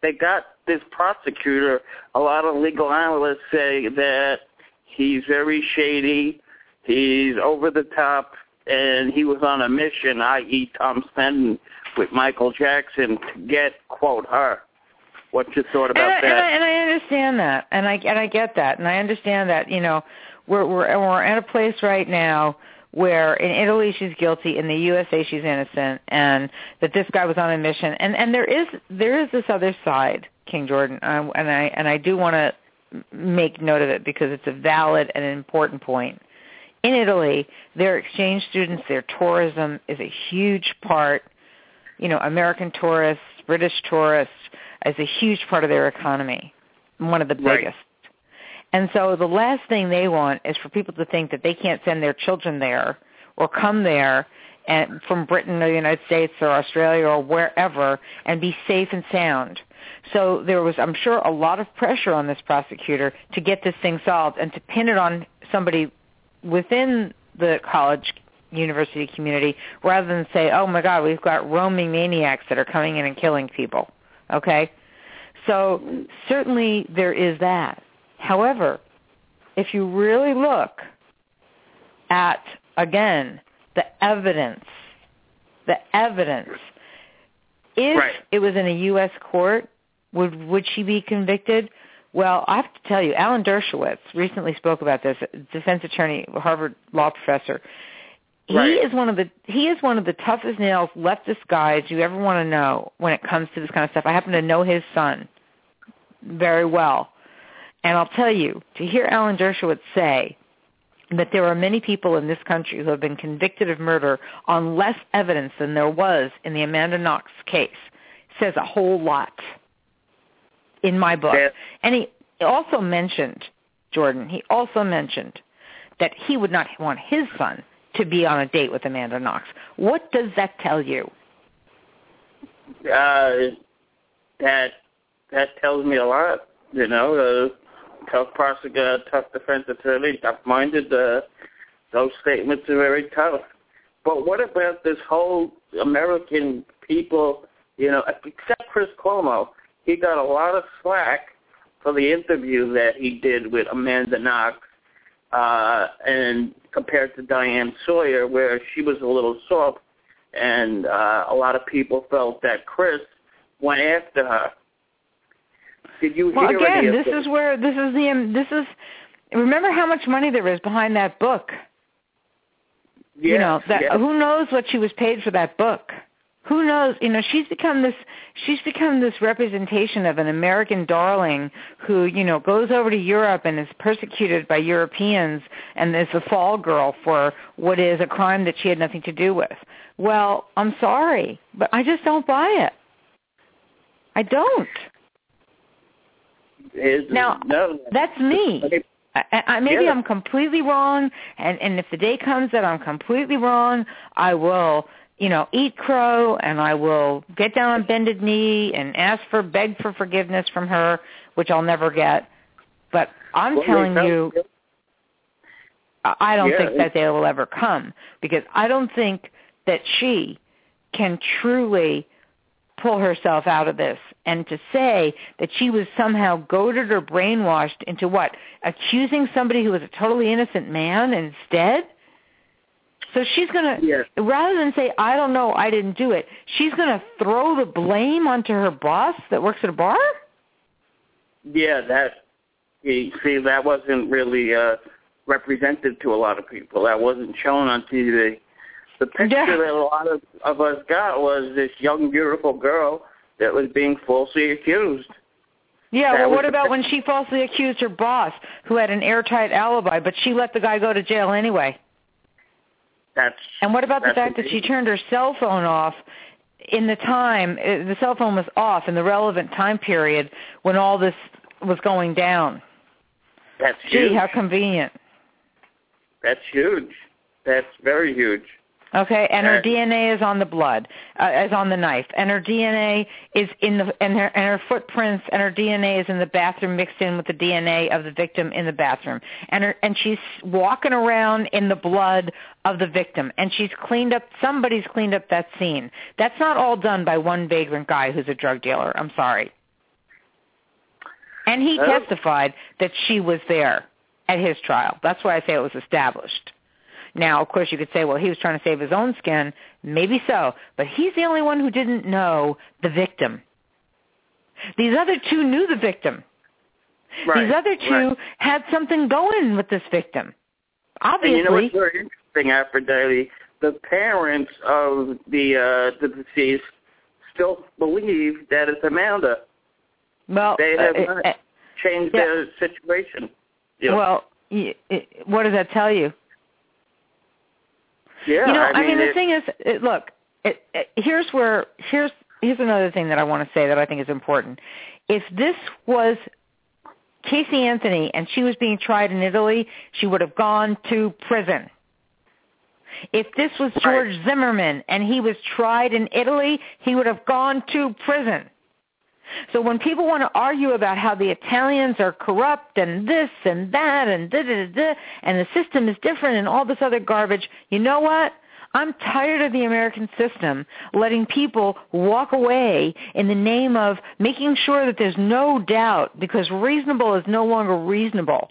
they got this prosecutor, a lot of legal analysts say that he's very shady, he's over the top, and he was on a mission, i.e. Tom Stenton with Michael Jackson, to get, quote, her. What's your thought about that? And I understand that, and I get that, and I understand that. You know, we're at a place right now where in Italy she's guilty, in the USA she's innocent, and that this guy was on a mission. And there is this other side, King Jordan, and I do want to make note of it because it's a valid and important point. In Italy, their exchange students, their tourism is a huge part. You know, American tourists, British tourists, is a huge part of their economy, one of the biggest. And so the last thing they want is for people to think that they can't send their children there or come there and from Britain or the United States or Australia or wherever and be safe and sound. So there was, I'm sure, a lot of pressure on this prosecutor to get this thing solved and to pin it on somebody within the college university community rather than say, oh, my God, we've got roaming maniacs that are coming in and killing people, okay? So certainly there is that. However, if you really look at, again, the evidence, if it was in a U.S. court, would she be convicted? Well, I have to tell you, Alan Dershowitz recently spoke about this, defense attorney, Harvard law professor. He is one of the toughest nails, leftist guys you ever want to know when it comes to this kind of stuff. I happen to know his son very well. And I'll tell you, to hear Alan Dershowitz say that there are many people in this country who have been convicted of murder on less evidence than there was in the Amanda Knox case says a whole lot in my book. Yeah. And he also mentioned, Jordan, that he would not want his son to be on a date with Amanda Knox. What does that tell you? That tells me a lot, you know, tough prosecutor, tough defense attorney, tough-minded. Those statements are very tough. But what about this whole American people, you know, except Chris Cuomo? He got a lot of slack for the interview that he did with Amanda Knox and compared to Diane Sawyer, where she was a little soft, and a lot of people felt that Chris went after her. Did you hear any of this? Well, again, this is remember how much money there is behind that book. Yes, you know, that, yes. Who knows what she was paid for that book? Who knows? You know, she's become this representation of an American darling who, you know, goes over to Europe and is persecuted by Europeans and is the fall girl for what is a crime that she had nothing to do with. Well, I'm sorry, but I just don't buy it. I don't. No, that's me. I maybe I'm completely wrong, and if the day comes that I'm completely wrong, I will, you know, eat crow, and I will get down on bended knee and beg for forgiveness from her, which I'll never get. But I'm telling you, I don't think that they will ever come, because I don't think that she can truly pull herself out of this. And to say that she was somehow goaded or brainwashed into what? Accusing somebody who was a totally innocent man instead? So she's going to, rather than say, I don't know, I didn't do it, she's going to throw the blame onto her boss that works at a bar? Yeah, that wasn't really represented to a lot of people. That wasn't shown on TV. The picture that a lot of us got was this young, beautiful girl that was being falsely accused. Yeah, well, what about when she falsely accused her boss, who had an airtight alibi, but she let the guy go to jail anyway? And what about the fact that she turned her cell phone off in the time, the cell phone was off in the relevant time period when all this was going down? That's huge. Gee, how convenient. That's huge. That's very huge. Okay, and her DNA is on the blood, is on the knife, and her DNA is in the and her footprints, and her DNA is in the bathroom mixed in with the DNA of the victim in the bathroom, and she's walking around in the blood of the victim, and somebody's cleaned up that scene. That's not all done by one vagrant guy who's a drug dealer. I'm sorry, and he testified that she was there at his trial. That's why I say it was established. Now, of course, you could say, well, he was trying to save his own skin. Maybe so. But he's the only one who didn't know the victim. These other two knew the victim. Right. These other two had something going with this victim, obviously. And you know what's very interesting, Aphrodite? The parents of the deceased still believe that it's Amanda. Well, they have not changed their situation. Yeah. Well, what does that tell you? Yeah, you know, I mean the thing is, look, here's another thing that I want to say that I think is important. If this was Casey Anthony and she was being tried in Italy, she would have gone to prison. If this was George Zimmerman and he was tried in Italy, he would have gone to prison. So when people want to argue about how the Italians are corrupt and this and that and da-da-da-da and the system is different and all this other garbage, you know what? I'm tired of the American system letting people walk away in the name of making sure that there's no doubt, because reasonable is no longer reasonable.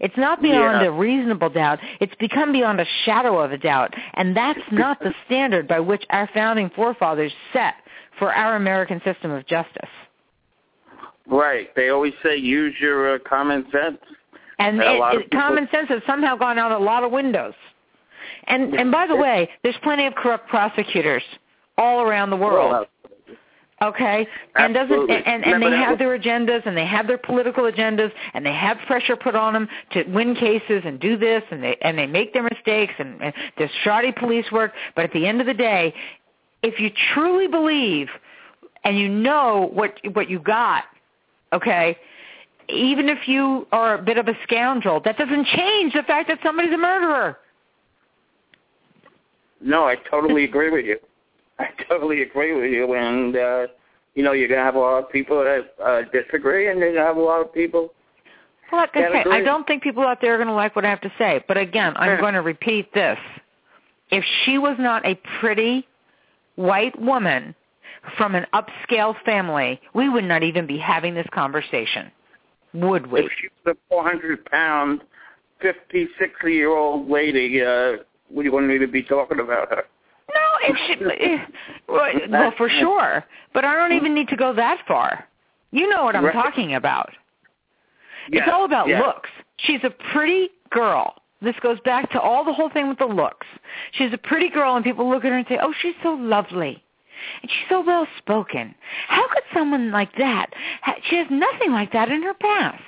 It's not beyond a reasonable doubt. It's become beyond a shadow of a doubt. And that's not the standard by which our founding forefathers set for our American system of justice. Right. They always say use your common sense. And common sense has somehow gone out a lot of windows. And by the way, there's plenty of corrupt prosecutors all around the world. Okay? And they have their agendas, and they have their political agendas, and they have pressure put on them to win cases and do this, and they make their mistakes, and there's shoddy police work. But at the end of the day, if you truly believe and you know what you got, okay, even if you are a bit of a scoundrel, that doesn't change the fact that somebody's a murderer. No, I totally agree with you. And, you know, you're going to have a lot of people that disagree, and you're going to have a lot of people that agree. I don't think people out there are going to like what I have to say. But, again, I'm going to repeat this. If she was not a pretty white woman from an upscale family, we would not even be having this conversation, would we? If she was a 400-pound, 56-year-old lady, we wouldn't even be talking about her. No, well, for sure. But I don't even need to go that far. You know what I'm talking about. Yeah, it's all about looks. She's a pretty girl. This goes back to the whole thing with the looks. She's a pretty girl, and people look at her and say, oh, she's so lovely. And she's so well-spoken. How could someone like that? She has nothing like that in her past.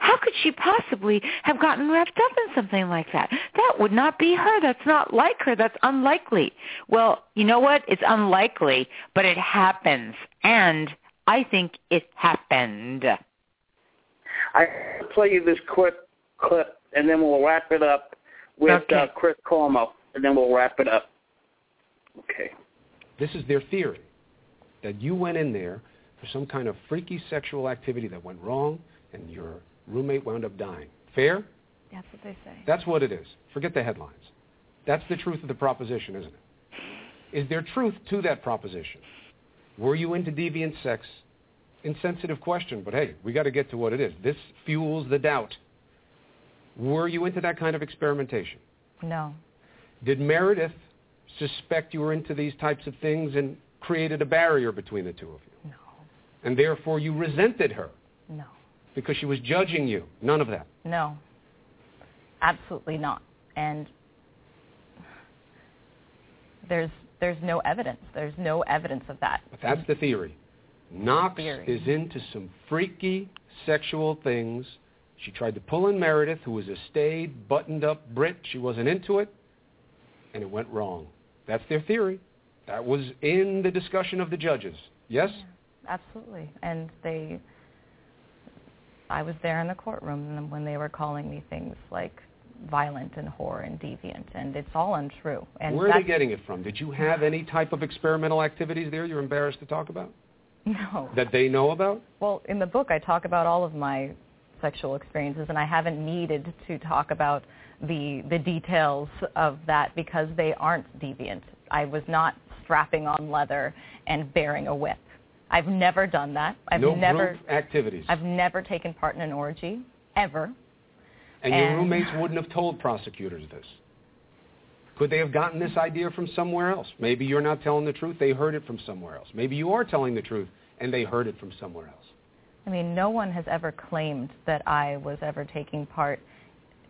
How could she possibly have gotten wrapped up in something like that? That would not be her. That's not like her. That's unlikely. Well, you know what? It's unlikely, but it happens. And I think it happened. I'll play you this quick clip, and then we'll wrap it up with Chris Cuomo, and then we'll wrap it up. Okay. This is their theory, that you went in there for some kind of freaky sexual activity that went wrong, and your roommate wound up dying. Fair? That's what they say. That's what it is. Forget the headlines. That's the truth of the proposition, isn't it? Is there truth to that proposition? Were you into deviant sex? Insensitive question, but hey, we got to get to what it is. This fuels the doubt. Were you into that kind of experimentation? No. Did Meredith suspect you were into these types of things and created a barrier between the two of you? No. And therefore you resented her? No. Because she was judging you? None of that? No. Absolutely not. And there's no evidence. There's no evidence of that. But that's the theory. Knox is into some freaky sexual things. She tried to pull in Meredith, who was a staid, buttoned-up Brit. She wasn't into it, and it went wrong. That's their theory. That was in the discussion of the judges. Yes? Yeah, absolutely. And I was there in the courtroom when they were calling me things like violent and whore and deviant, and it's all untrue. And where are they getting it from? Did you have any type of experimental activities there you're embarrassed to talk about? No. That they know about? Well, in the book I talk about all of my sexual experiences, and I haven't needed to talk about the details of that because they aren't deviant. I was not strapping on leather and bearing a whip. I've never done that. I've never taken part in an orgy, ever. And your roommates wouldn't have told prosecutors this. Could they have gotten this idea from somewhere else? Maybe you're not telling the truth, they heard it from somewhere else. Maybe you are telling the truth, and they heard it from somewhere else. I mean, no one has ever claimed that I was ever taking part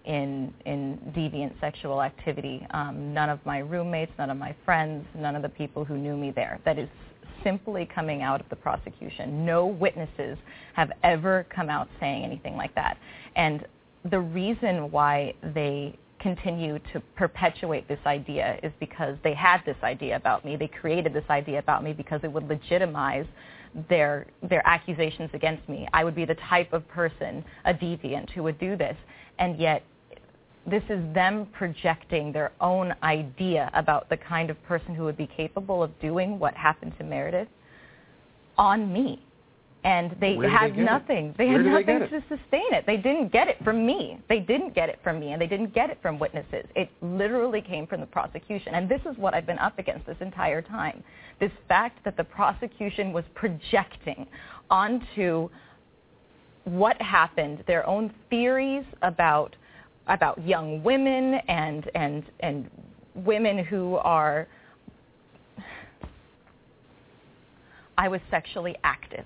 in deviant sexual activity. None of my roommates, none of my friends, none of the people who knew me there. That is simply coming out of the prosecution. No witnesses have ever come out saying anything like that. And the reason why they continue to perpetuate this idea is because they had this idea about me. They created this idea about me because it would legitimize their accusations against me. I would be the type of person, a deviant, who would do this. And yet this is them projecting their own idea about the kind of person who would be capable of doing what happened to Meredith on me. And they had nothing. They had nothing to sustain it. They didn't get it from me. They didn't get it from me, and they didn't get it from witnesses. It literally came from the prosecution. And this is what I've been up against this entire time, this fact that the prosecution was projecting onto what happened, their own theories about young women and women who are, I was sexually active.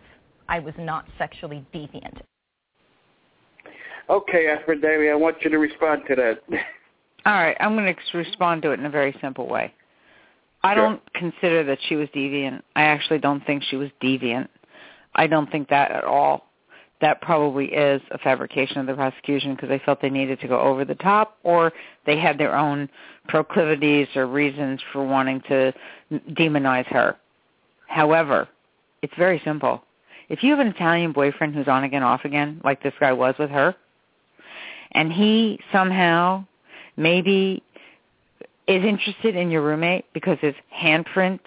I was not sexually deviant. Okay, Aphrodite, I want you to respond to that. All right, I'm going to respond to it in a very simple way. I don't consider that she was deviant. I actually don't think she was deviant. I don't think that at all. That probably is a fabrication of the prosecution because they felt they needed to go over the top, or they had their own proclivities or reasons for wanting to demonize her. However, it's very simple. If you have an Italian boyfriend who's on again, off again, like this guy was with her, and he somehow maybe is interested in your roommate because his handprint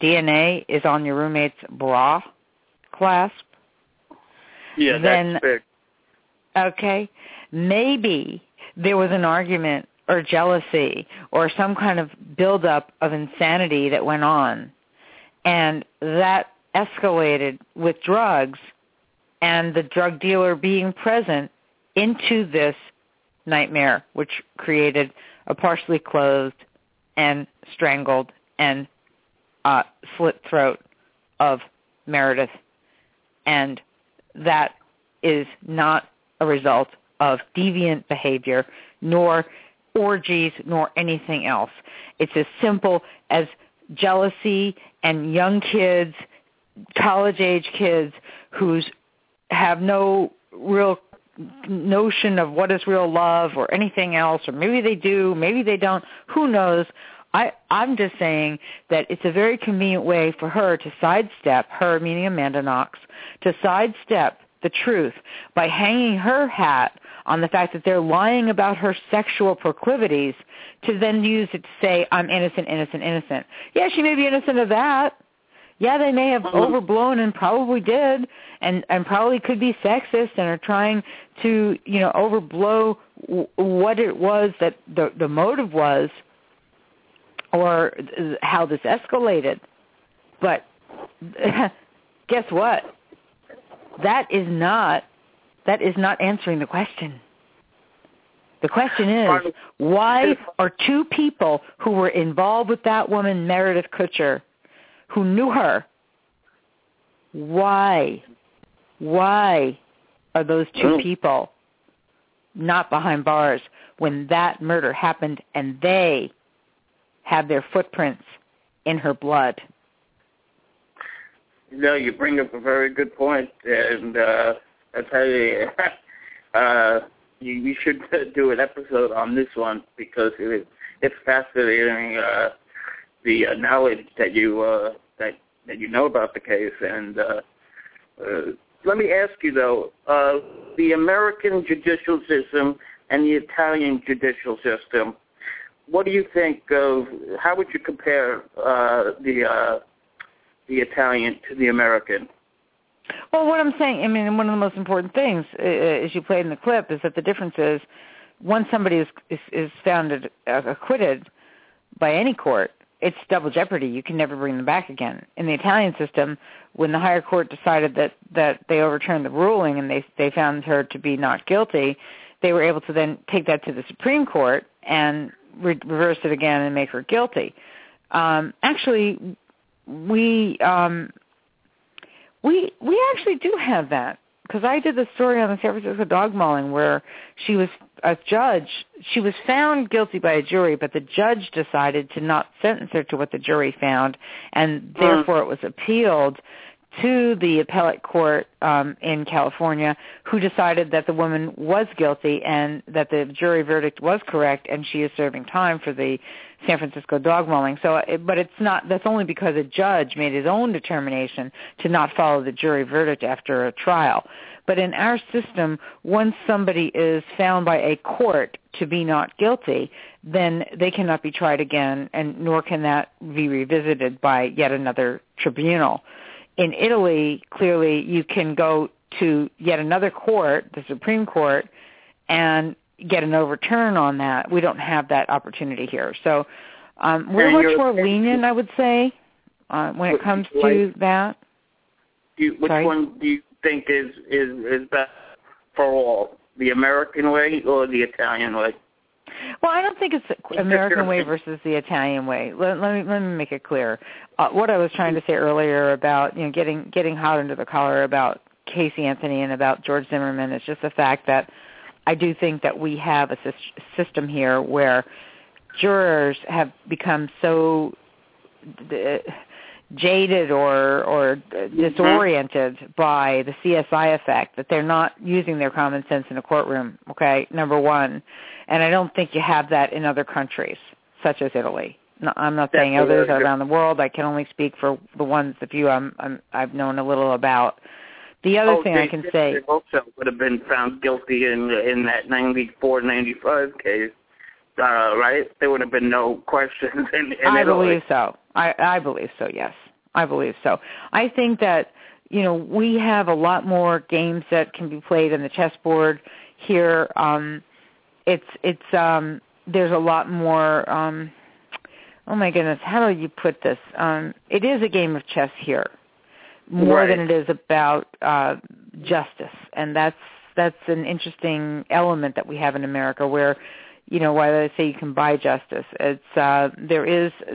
DNA is on your roommate's bra clasp. Yeah, then, that's big. Okay. Maybe there was an argument or jealousy or some kind of buildup of insanity that went on, and that escalated with drugs and the drug dealer being present into this nightmare, which created a partially clothed and strangled and slit throat of Meredith and that is not a result of deviant behavior, nor orgies, nor anything else. It's as simple as jealousy and young kids, college-age kids, who have no real notion of what is real love or anything else, or maybe they do, maybe they don't, who knows. I'm just saying that it's a very convenient way for her to sidestep, her meaning Amanda Knox, to sidestep the truth by hanging her hat on the fact that they're lying about her sexual proclivities, to then use it to say, I'm innocent, innocent, innocent. Yeah, she may be innocent of that. Yeah, they may have overblown and probably did, and probably could be sexist and are trying to, you know, overblow what it was that the motive was, or how this escalated. But guess what? That is not answering the question. The question is, why are two people who were involved with that woman, Meredith Kercher, who knew her, why are those two people not behind bars when that murder happened and they have their footprints in her blood? No, you bring up a very good point, and I tell you, you should do an episode on this one, because it's fascinating, the knowledge that you you know about the case. And let me ask you, though, the American judicial system and the Italian judicial system, what do you think of, how would you compare the Italian to the American? Well, what I'm saying, I mean, one of the most important things, as you played in the clip, is that the difference is, once somebody is found acquitted by any court, it's double jeopardy. You can never bring them back again. In the Italian system, when the higher court decided that they overturned the ruling and they found her to be not guilty, they were able to then take that to the Supreme Court and reverse it again and make her guilty. Actually, we actually do have that, because I did the story on the San Francisco dog mauling where she was a judge. She was found guilty by a jury, but the judge decided to not sentence her to what the jury found, and therefore it was appealed to the appellate court in California, who decided that the woman was guilty and that the jury verdict was correct, and she is serving time for the San Francisco dog mauling. So, but it's not. That's only because a judge made his own determination to not follow the jury verdict after a trial. But in our system, once somebody is found by a court to be not guilty, then they cannot be tried again, and nor can that be revisited by yet another tribunal. In Italy, clearly, you can go to yet another court, the Supreme Court, and get an overturn on that. We don't have that opportunity here. So we're much more lenient, I would say, when it comes to that. Which one do you think is best for all, the American way or the Italian way? Well, I don't think it's the American way versus the Italian way. Let me make it clear. What I was trying to say earlier about, you know, getting hot under the collar about Casey Anthony and about George Zimmerman is just the fact that I do think that we have a system here where jurors have become so jaded or disoriented by the CSI effect that they're not using their common sense in a courtroom, okay, number one. And I don't think you have that in other countries, such as Italy. No, I'm not saying others around the world. I can only speak for the ones, the few I've known a little about. The other thing I can say... They also would have been found guilty in that 94-95 case, right? There would have been no questions in I Italy. Believe so. I believe so, yes. I believe so. I think that, you know, we have a lot more games that can be played on the chessboard here. It's there's a lot more, oh my goodness, how do you put this? It is a game of chess here more right. than it is about justice. And that's an interesting element that we have in America, where you know, why they say you can buy justice. It's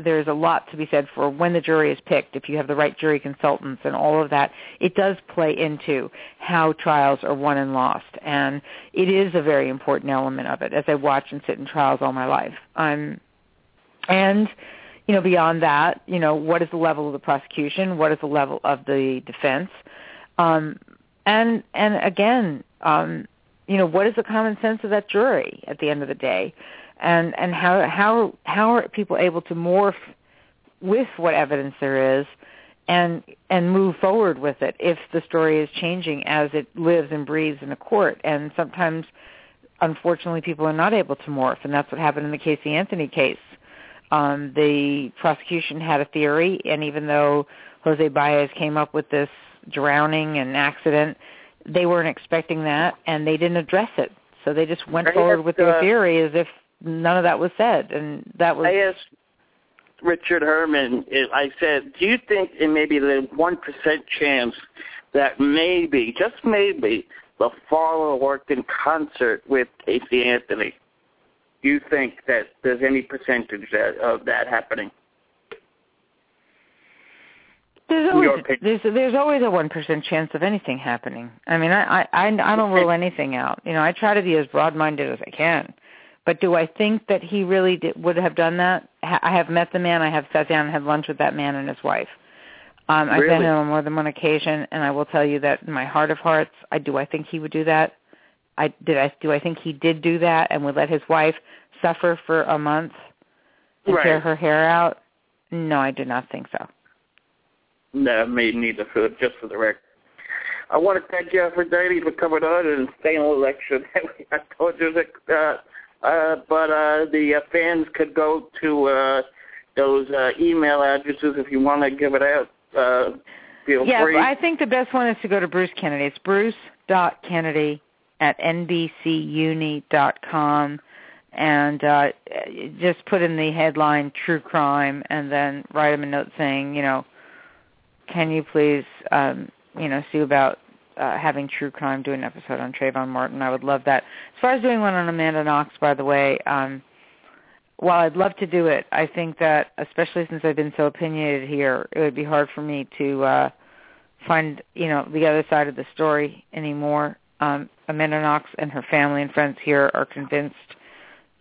there's a lot to be said for when the jury is picked, if you have the right jury consultants and all of that. It does play into how trials are won and lost, and it is a very important element of it, as I watch and sit in trials all my life. And you know, beyond that, you know, what is the level of the prosecution? What is the level of the defense? And again, you know, what is the common sense of that jury at the end of the day? And how are people able to morph with what evidence there is and move forward with it if the story is changing as it lives and breathes in a court? And sometimes, unfortunately, people are not able to morph, and that's what happened in the Casey Anthony case. The prosecution had a theory, and even though Jose Baez came up with this drowning and accident, they weren't expecting that, and they didn't address it. So they just went forward with their theory as if none of that was said. And that was. I asked Richard Herman, I said, do you think it may be the 1% chance that maybe, just maybe, the father worked in concert with Casey Anthony? Do you think that there's any percentage of that happening? There's always a 1% chance of anything happening. I mean, I don't rule anything out. You know, I try to be as broad-minded as I can. But do I think that he really would have done that? I have met the man. I have sat down and had lunch with that man and his wife. Really? I've been on more than one occasion, and I will tell you that in my heart of hearts, I think he would do that. I think he did do that and would let his wife suffer for a month and tear her hair out? No, I do not think so. No, me neither, just for the record. I want to thank you, Aphrodite, for coming on and staying on election. I told you that, but the fans could go to those email addresses if you want to give it out. Feel free. I think the best one is to go to Bruce Kennedy. It's bruce.kennedy@NBCUni.com, and just put in the headline "True Crime" and then write him a note saying, you know, can you please, see about having True Crime do an episode on Trayvon Martin? I would love that. As far as doing one on Amanda Knox, by the way, while I'd love to do it, I think that, especially since I've been so opinionated here, it would be hard for me to find, you know, the other side of the story anymore. Amanda Knox and her family and friends here are convinced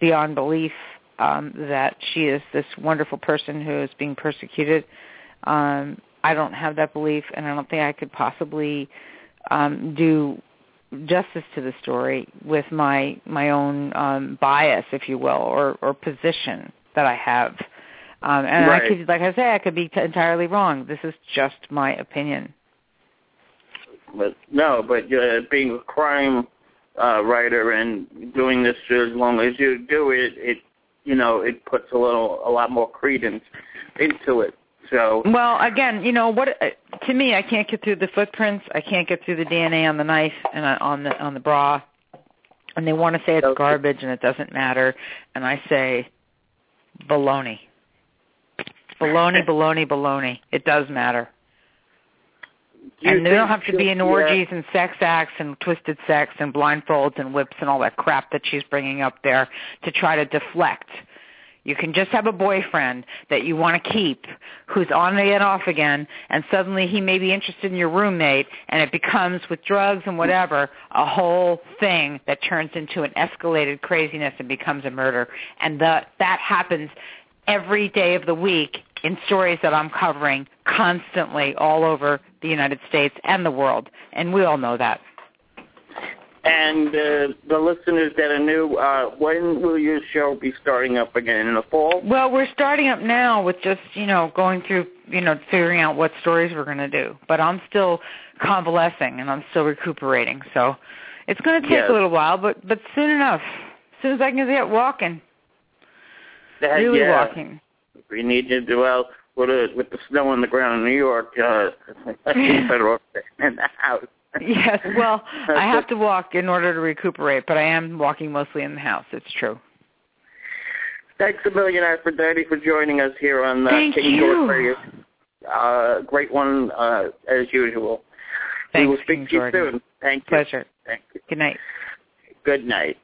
beyond belief that she is this wonderful person who is being persecuted. I don't have that belief, and I don't think I could possibly do justice to the story with my own bias, if you will, or position that I have. I could, like I say, I could be entirely wrong. This is just my opinion. But being a crime writer and doing this as long as you do it, it puts a lot more credence into it. So well, again, you know what? To me, I can't get through the footprints. I can't get through the DNA on the knife and on the bra, and they want to say it's garbage and it doesn't matter, and I say, baloney, baloney, baloney, baloney. It does matter. And they don't have to be in orgies and sex acts and twisted sex and blindfolds and whips and all that crap that she's bringing up there to try to deflect. You can just have a boyfriend that you want to keep who's on and off again, and suddenly he may be interested in your roommate, and it becomes, with drugs and whatever, a whole thing that turns into an escalated craziness and becomes a murder. And that happens every day of the week in stories that I'm covering constantly all over the United States and the world, and we all know that. And the listeners that are new, when will your show be starting up again, in the fall? Well, we're starting up now with just, going through, figuring out what stories we're going to do. But I'm still convalescing, and I'm still recuperating. So it's going to take a little while, but soon enough, as soon as I can get walking, walking. We need to do out with the snow on the ground in New York. It's better off in the house. Yes, well, I have to walk in order to recuperate, but I am walking mostly in the house. It's true. Thanks a million, Aphrodite, for joining us here on KingJordan Radio. Great one, as usual. Thanks, we will speak to you soon. Thank you. Pleasure. Thank you. Good night. Good night.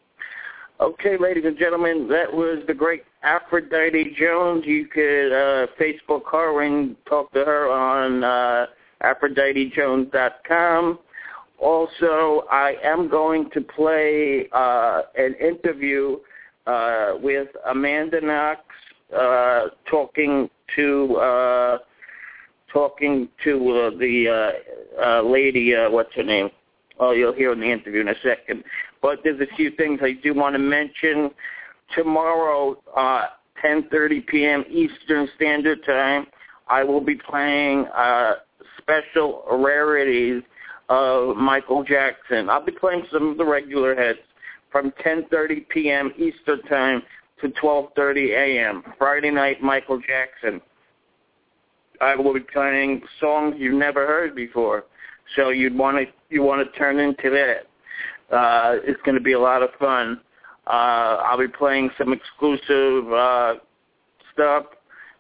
Okay, ladies and gentlemen, that was the great Aphrodite Jones. You could Facebook her and talk to her on aphroditejones.com. Also, I am going to play an interview with Amanda Knox talking to the lady, what's her name? Oh, you'll hear in the interview in a second. But there's a few things I do want to mention. Tomorrow, 10:30 p.m. Eastern Standard Time, I will be playing special rarities of Michael Jackson. I'll be playing some of the regular hits from 10:30 p.m. Eastern Time to 12:30 a.m. Friday night, Michael Jackson. I will be playing songs you've never heard before, so you want to turn into that. It's going to be a lot of fun. I'll be playing some exclusive stuff,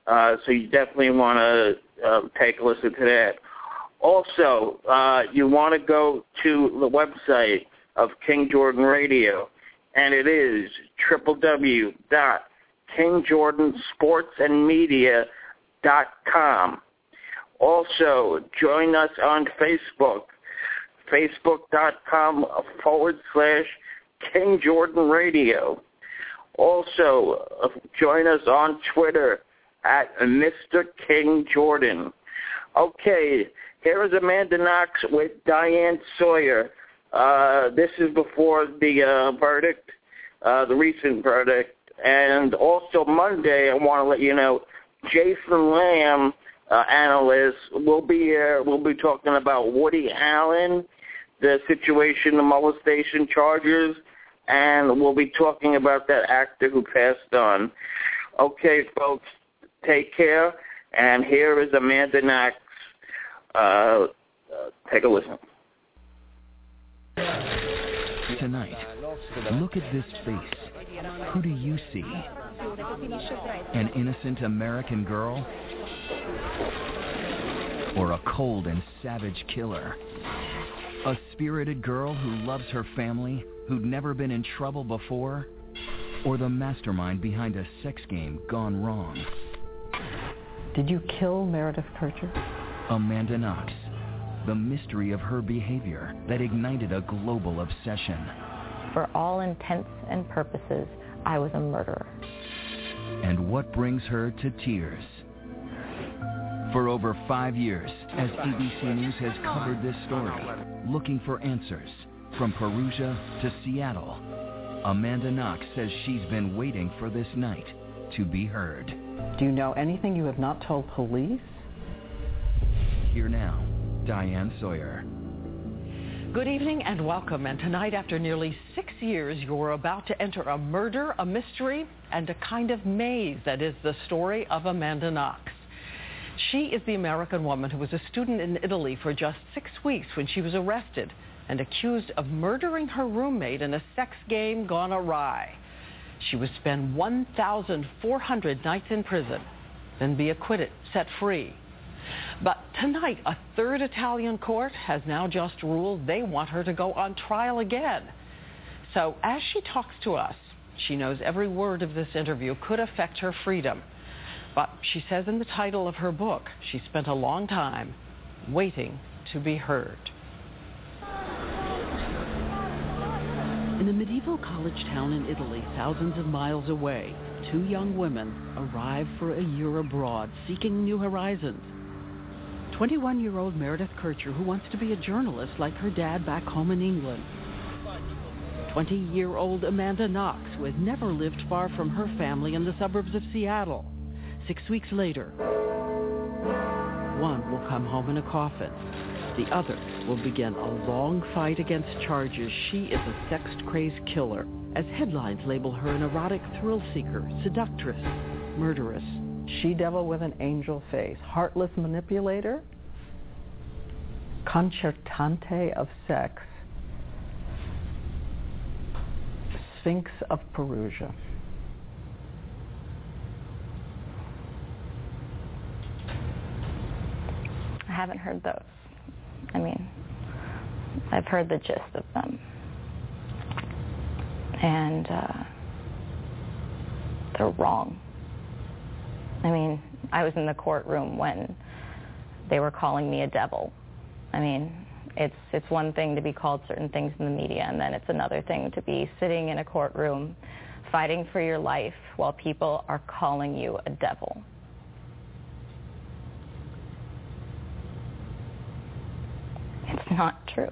so you definitely want to take a listen to that. Also, you want to go to the website of King Jordan Radio, and it is www.kingjordansportsandmedia.com. Also, join us on Facebook. Facebook.com/KingJordan Radio. Also, join us on Twitter at MrKingJordan. Okay, here is Amanda Knox with Diane Sawyer. This is before the verdict, the recent verdict. And also Monday, I want to let you know, Jason Lamb, analyst, will be here. We'll be talking about Woody Allen, the situation, the molestation charges, and we'll be talking about that actor who passed on. Okay, folks, take care, and here is Amanda Knox. Take a listen. Tonight, look at this face. Who do you see? An innocent American girl? Or a cold and savage killer? A spirited girl who loves her family, who'd never been in trouble before, or the mastermind behind a sex game gone wrong? Did you kill Meredith Kercher? Amanda Knox, the mystery of her behavior that ignited a global obsession. For all intents and purposes, I was a murderer. And what brings her to tears? For over 5 years, as ABC News has covered this story, looking for answers from Perugia to Seattle, Amanda Knox says she's been waiting for this night to be heard. Do you know anything you have not told police? Here now, Diane Sawyer. Good evening and welcome. And tonight, after nearly 6 years, you're about to enter a murder, a mystery, and a kind of maze that is the story of Amanda Knox. She is the American woman who was a student in Italy for just 6 weeks when she was arrested and accused of murdering her roommate in a sex game gone awry. She would spend 1,400 nights in prison, then be acquitted, set free. But tonight, a third Italian court has now just ruled they want her to go on trial again. So as she talks to us, she knows every word of this interview could affect her freedom. But she says in the title of her book, she spent a long time waiting to be heard. In a medieval college town in Italy, thousands of miles away, two young women arrive for a year abroad seeking new horizons. 21-year-old Meredith Kercher, who wants to be a journalist like her dad back home in England. 20-year-old Amanda Knox, who had never lived far from her family in the suburbs of Seattle. 6 weeks later, one will come home in a coffin. The other will begin a long fight against charges she is a sex-crazed killer, as headlines label her an erotic thrill-seeker, seductress, murderess. She-devil with an angel face, heartless manipulator, concertante of sex, Sphinx of Perugia. I haven't heard those. I mean, I've heard the gist of them. And that are wrong. I mean, I was in the courtroom when they were calling me a devil. I mean, it's one thing to be called certain things in the media, and then it's another thing to be sitting in a courtroom fighting for your life while people are calling you a devil. It's not true.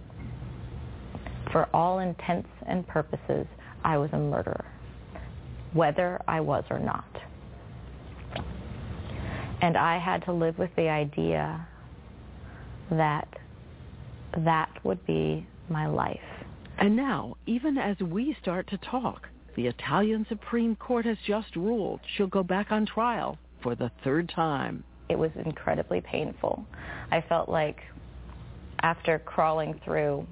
For all intents and purposes, I was a murderer, whether I was or not. And I had to live with the idea that that would be my life. And now, even as we start to talk, the Italian Supreme Court has just ruled she'll go back on trial for the third time. It was incredibly painful. I felt like after crawling through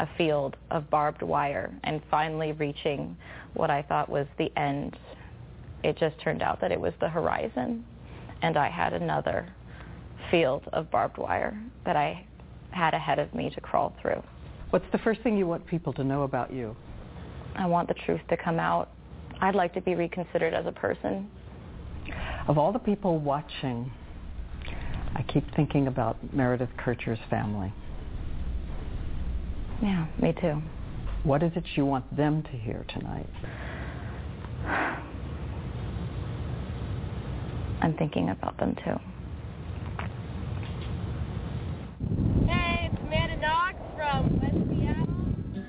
a field of barbed wire and finally reaching what I thought was the end, it just turned out that it was the horizon. And I had another field of barbed wire that I had ahead of me to crawl through. What's the first thing you want people to know about you? I want the truth to come out. I'd like to be reconsidered as a person. Of all the people watching, I keep thinking about Meredith Kercher's family. Yeah, me too. What is it you want them to hear tonight? I'm thinking about them too. Hey, it's Amanda Knox from West Seattle.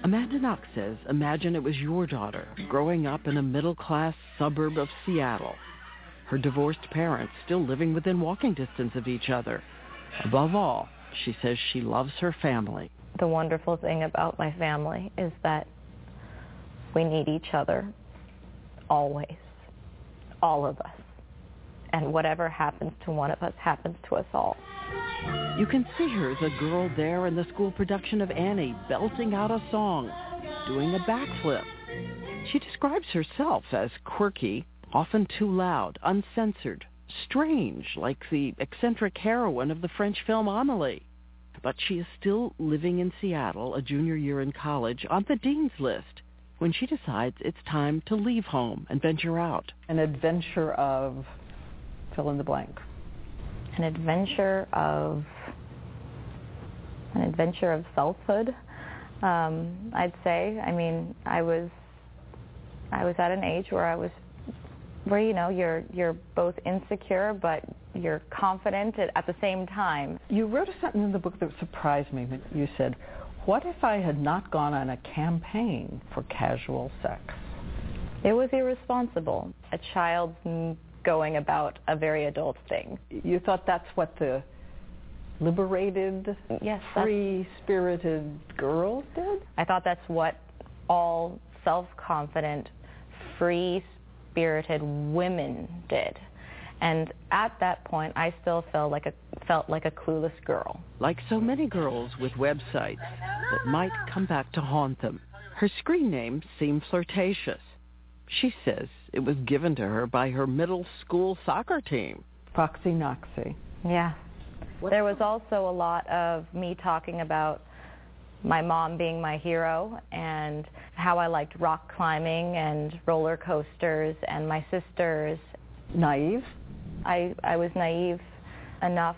Amanda Knox says, imagine it was your daughter growing up in a middle-class suburb of Seattle. Her divorced parents still living within walking distance of each other. Above all, she says she loves her family. The wonderful thing about my family is that we need each other always, all of us. And whatever happens to one of us happens to us all. You can see her as a girl there in the school production of Annie, belting out a song, doing a backflip. She describes herself as quirky, often too loud, uncensored, strange, like the eccentric heroine of the French film Amélie. But she is still living in Seattle, a junior year in college, on the dean's list, when she decides it's time to leave home and venture out. An adventure of... fill in the blank. An adventure of selfhood, I'd say. I mean, I was at an age where you know, you're both insecure but you're confident at the same time. You wrote a sentence in the book that surprised me. You said, "What if I had not gone on a campaign for casual sex?" It was irresponsible. A child's going about a very adult thing. You thought that's what the liberated, yes, free-spirited girls did? I thought that's what all self-confident, free-spirited women did. And at that point, I still felt like a clueless girl. Like so many girls with websites that might come back to haunt them. Her screen name seemed flirtatious. She says it was given to her by her middle school soccer team. Foxy Noxy. Yeah. There was also a lot of me talking about my mom being my hero and how I liked rock climbing and roller coasters and my sisters. Naive? I was naive enough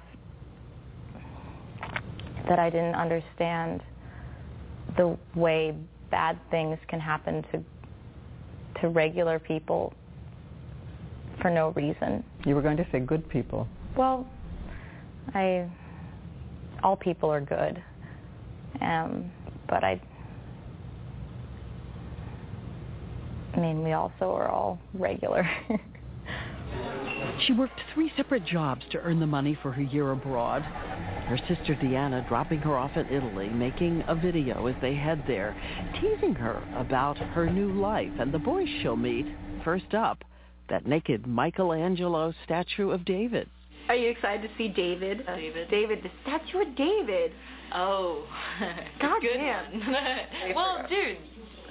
that I didn't understand the way bad things can happen to regular people for no reason. You were going to say good people. Well, all people are good, but I mean, we also are all regular. She worked 3 separate jobs to earn the money for her year abroad. Her sister Deanna dropping her off in Italy, making a video as they head there, teasing her about her new life and the boys she'll meet. First up, that naked Michelangelo statue of David. Are you excited to see David? David, the statue of David. Oh. God damn. Well, dude,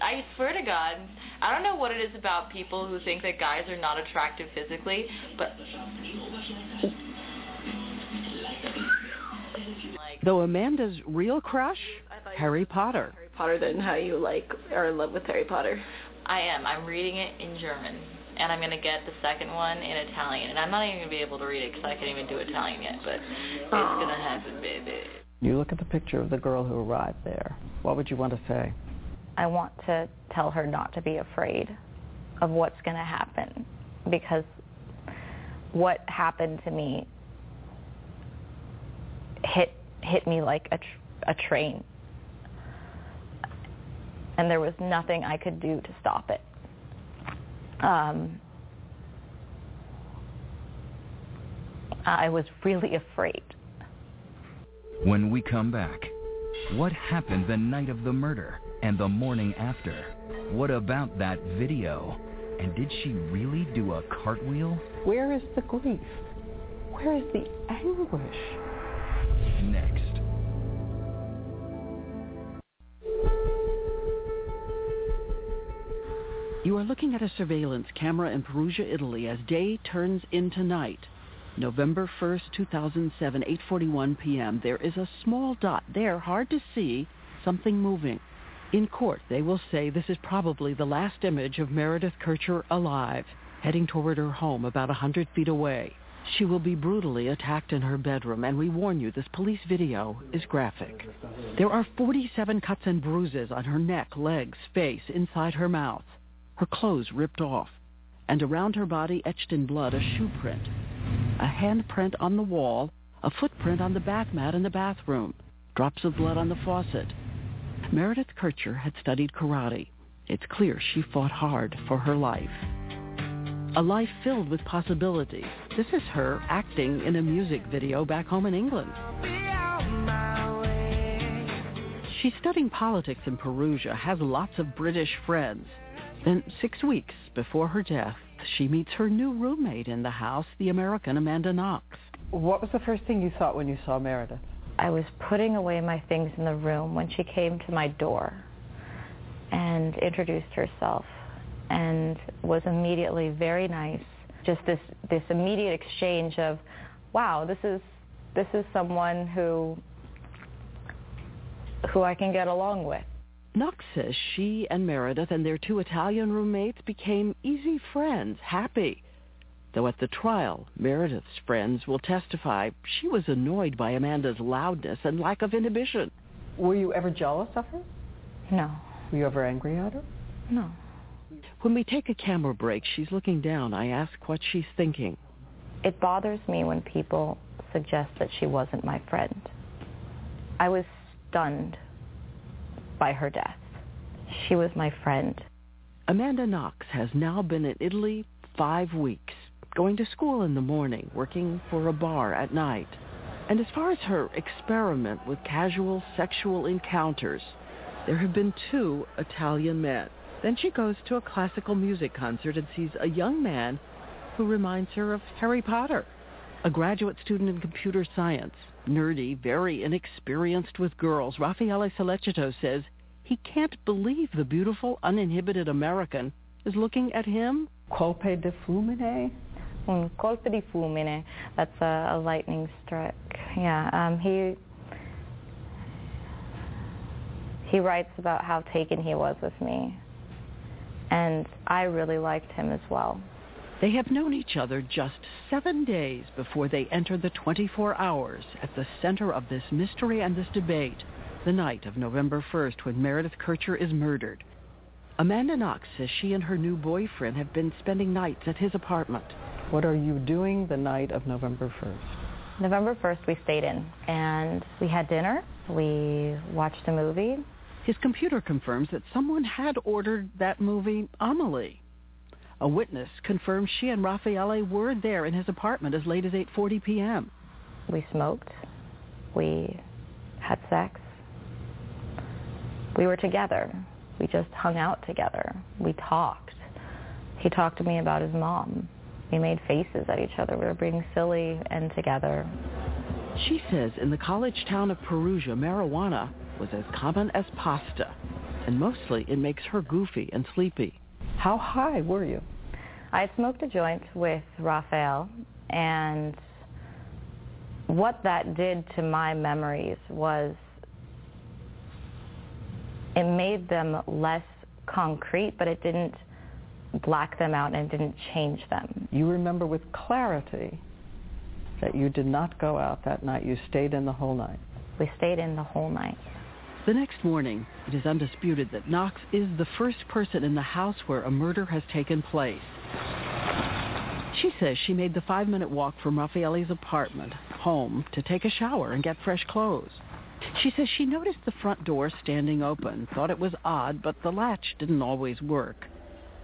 I swear to God, I don't know what it is about people who think that guys are not attractive physically, but... Though Amanda's real crush, Harry Potter. Harry Potter, then how you, like, are in love with Harry Potter. I am. I'm reading it in German, and I'm going to get the second one in Italian. And I'm not even going to be able to read it because I can't even do Italian yet, but it's going to happen, baby. You look at the picture of the girl who arrived there. What would you want to say? I want to tell her not to be afraid of what's going to happen, because what happened to me hit me like a train, and there was nothing I could do to stop it. I was really afraid. When we come back, what happened the night of the murder and the morning after? What about that video? And did she really do a cartwheel? Where is the grief? Where is the anguish? Next. You are looking at a surveillance camera in Perugia, Italy, as day turns into night. November 1st, 2007, 8:41 p.m. There is a small dot there, hard to see, something moving. In court, they will say this is probably the last image of Meredith Kercher alive, heading toward her home about 100 feet away. She will be brutally attacked in her bedroom, and we warn you, this police video is graphic. There are 47 cuts and bruises on her neck, legs, face, inside her mouth, her clothes ripped off, and around her body, etched in blood, a shoe print, a handprint on the wall, a footprint on the bath mat in the bathroom, drops of blood on the faucet. Meredith Kercher had studied karate. It's clear she fought hard for her life. A life filled with possibilities. This is her acting in a music video back home in England. She's studying politics in Perugia, has lots of British friends. Then 6 weeks before her death, she meets her new roommate in the house, the American Amanda Knox. What was the first thing you thought when you saw Meredith? I was putting away my things in the room when she came to my door and introduced herself and was immediately very nice. Just this immediate exchange of, wow, this is someone who I can get along with. Knox says she and Meredith and their two Italian roommates became easy friends, happy. Though at the trial, Meredith's friends will testify she was annoyed by Amanda's loudness and lack of inhibition. Were you ever jealous of her? No. Were you ever angry at her? No. When we take a camera break, she's looking down. I ask what she's thinking. It bothers me when people suggest that she wasn't my friend. I was stunned by her death. She was my friend. Amanda Knox has now been in Italy 5 weeks. Going to school in the morning, working for a bar at night. And as far as her experiment with casual sexual encounters, there have been 2 Italian men. Then she goes to a classical music concert and sees a young man who reminds her of Harry Potter, a graduate student in computer science, nerdy, very inexperienced with girls. Raffaele Sollecito says he can't believe the beautiful, uninhibited American is looking at him. Colpe di fulmine? Un colpe di fulmine. That's a lightning strike. Yeah, he writes about how taken he was with me, and I really liked him as well. They have known each other just 7 days before they enter the 24 hours at the center of this mystery and this debate, the night of November 1st when Meredith Kercher is murdered. Amanda Knox says she and her new boyfriend have been spending nights at his apartment. What are you doing the night of November 1st? November 1st, we stayed in, and we had dinner. We watched a movie. His computer confirms that someone had ordered that movie, Amelie. A witness confirms she and Raffaele were there in his apartment as late as 8:40 p.m. We smoked. We had sex. We were together. We just hung out together. We talked. He talked to me about his mom. We made faces at each other. We were being silly and together. She says in the college town of Perugia, marijuana was as common as pasta, and mostly it makes her goofy and sleepy. How high were you? I had smoked a joint with Raphael, and what that did to my memories was it made them less concrete, but it didn't black them out and didn't change them. You remember with clarity that you did not go out that night. You stayed in the whole night. We stayed in the whole night. The next morning, it is undisputed that Knox is the first person in the house where a murder has taken place. She says she made the 5-minute walk from Raffaele's apartment home to take a shower and get fresh clothes. She says she noticed the front door standing open, thought it was odd, but the latch didn't always work.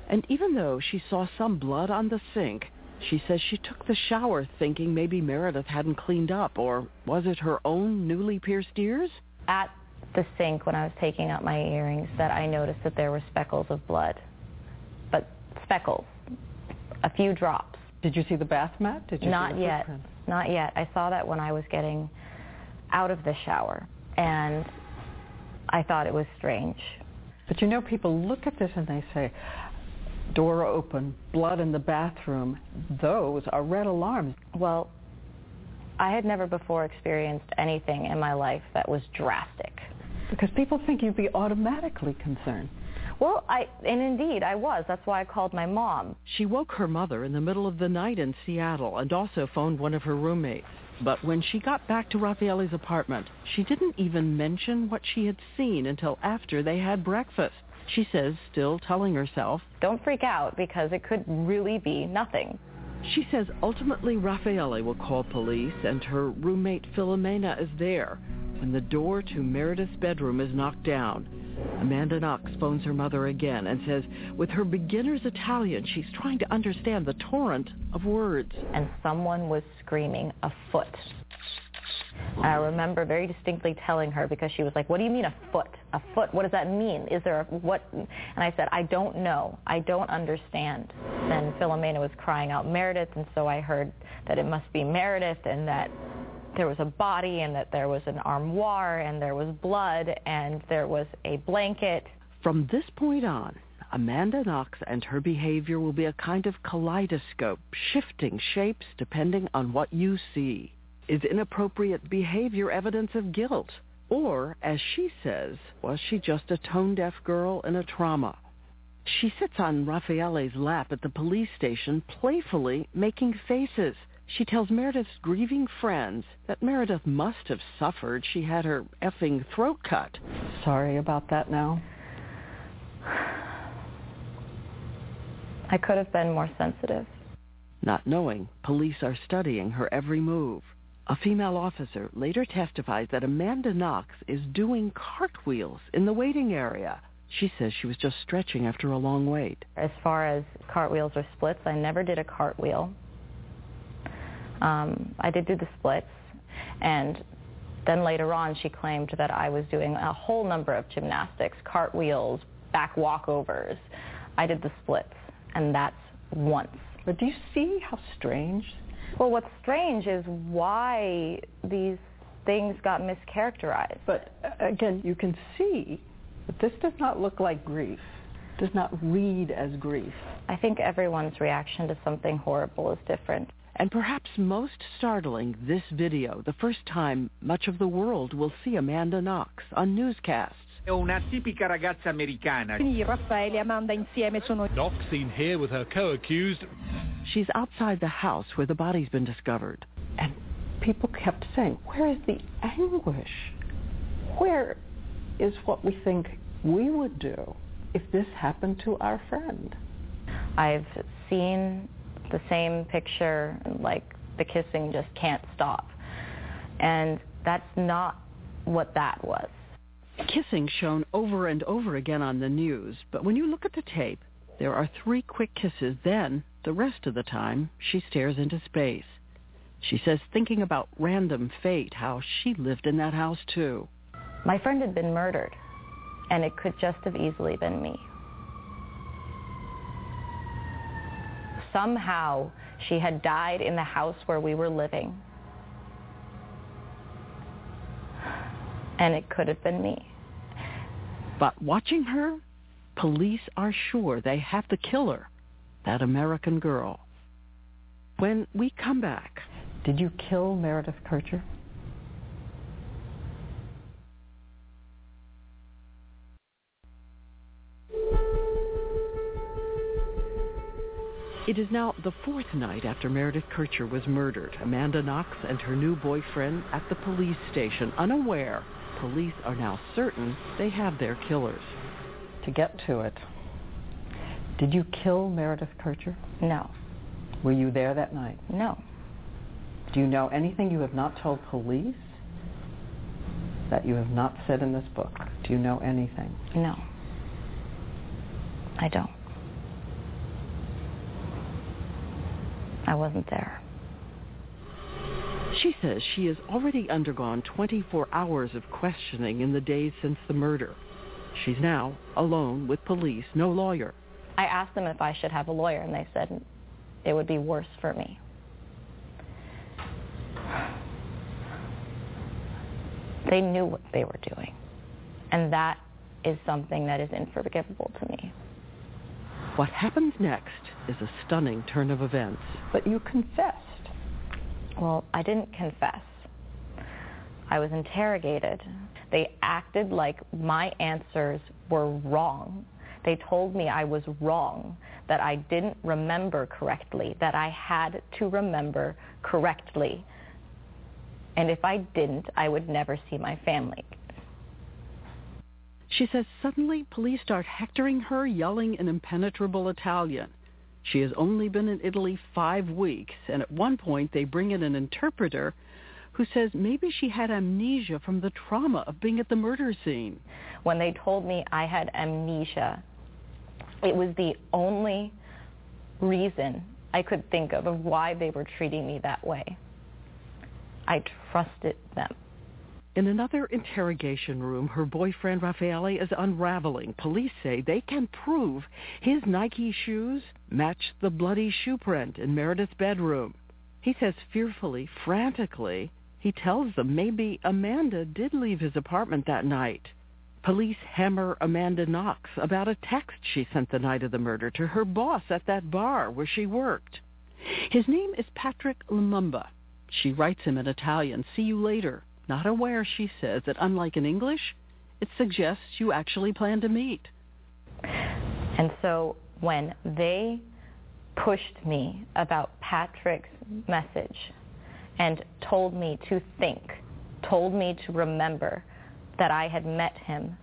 And even though she saw some blood on the sink, she says she took the shower thinking maybe Meredith hadn't cleaned up, or was it her own newly pierced ears? At the sink, when I was taking out my earrings, that I noticed that there were speckles of blood. But speckles. A few drops. Did you see the bath mat? Did you Not yet. Footprint? Not yet. I saw that when I was getting out of the shower, and I thought it was strange. But you know, people look at this and they say, door open, blood in the bathroom, those are red alarms. Well, I had never before experienced anything in my life that was drastic. Because people think you'd be automatically concerned. Well, indeed, I was. That's why I called my mom. She woke her mother in the middle of the night in Seattle and also phoned one of her roommates. But when she got back to Raffaele's apartment, she didn't even mention what she had seen until after they had breakfast. She says, still telling herself, don't freak out, because it could really be nothing. She says ultimately Raffaele will call police, and her roommate Filomena is there when the door to Meredith's bedroom is knocked down. Amanda Knox phones her mother again and says with her beginner's Italian, she's trying to understand the torrent of words. And someone was screaming afoot. I remember very distinctly telling her, because she was like, what do you mean a foot? A foot? What does that mean? Is there a what? And I said, I don't know. I don't understand. Then Filomena was crying out Meredith, and so I heard that it must be Meredith, and that there was a body, and that there was an armoire, and there was blood, and there was a blanket. From this point on, Amanda Knox and her behavior will be a kind of kaleidoscope, shifting shapes depending on what you see. Is inappropriate behavior evidence of guilt? Or, as she says, was she just a tone-deaf girl in a trauma? She sits on Raffaele's lap at the police station, playfully making faces. She tells Meredith's grieving friends that Meredith must have suffered. She had her effing throat cut. Sorry about that now. I could have been more sensitive. Not knowing, police are studying her every move. A female officer later testifies that Amanda Knox is doing cartwheels in the waiting area. She says she was just stretching after a long wait. As far as cartwheels or splits, I never did a cartwheel. I did do the splits, and then later on she claimed that I was doing a whole number of gymnastics, cartwheels, back walkovers. I did the splits, and that's once. But do you see how strange? Well, what's strange is why these things got mischaracterized. But again, you can see that this does not look like grief, does not read as grief. I think everyone's reaction to something horrible is different. And perhaps most startling, this video, the first time much of the world will see Amanda Knox on newscasts. Una tipica ragazza americana. Raffaele e Amanda insieme sono. Knox seen here with her co-accused. She's outside the house where the body's been discovered. And people kept saying, where is the anguish? Where is what we think we would do if this happened to our friend? I've seen the same picture, like the kissing just can't stop. And that's not what that was. Kissing shown over and over again on the news, but when you look at the tape, there are 3 quick kisses, then the rest of the time she stares into space. She says thinking about random fate, how she lived in that house too. My friend had been murdered, and it could just have easily been me. Somehow she had died in the house where we were living. And it could have been me. But watching her, police are sure they have the killer, that American girl. When we come back... Did you kill Meredith Kercher? It is now the fourth night after Meredith Kercher was murdered. Amanda Knox and her new boyfriend at the police station, unaware. Police are now certain they have their killers. To get to it, did you kill Meredith Kercher? No. Were you there that night? No. Do you know anything you have not told police that you have not said in this book? Do you know anything? No. I don't. I wasn't there. She says she has already undergone 24 hours of questioning in the days since the murder. She's now alone with police, no lawyer. I asked them if I should have a lawyer, and they said it would be worse for me. They knew what they were doing, and that is something that is unforgivable to me. What happens next is a stunning turn of events. But you confessed. Well, I didn't confess. I was interrogated. They acted like my answers were wrong. They told me I was wrong, that I didn't remember correctly, that I had to remember correctly. And if I didn't, I would never see my family. She says suddenly police start hectoring her, yelling in impenetrable Italian. She has only been in Italy 5 weeks, and at one point they bring in an interpreter who says maybe she had amnesia from the trauma of being at the murder scene. When they told me I had amnesia, it was the only reason I could think of why they were treating me that way. I trusted them. In another interrogation room, her boyfriend, Raffaele, is unraveling. Police say they can prove his Nike shoes match the bloody shoe print in Meredith's bedroom. He says fearfully, frantically, he tells them maybe Amanda did leave his apartment that night. Police hammer Amanda Knox about a text she sent the night of the murder to her boss at that bar where she worked. His name is Patrick Lumumba. She writes him in Italian, "See you later." Not aware, she says, that unlike in English, it suggests you actually plan to meet. And so when they pushed me about Patrick's message and told me to think, told me to remember that I had met him,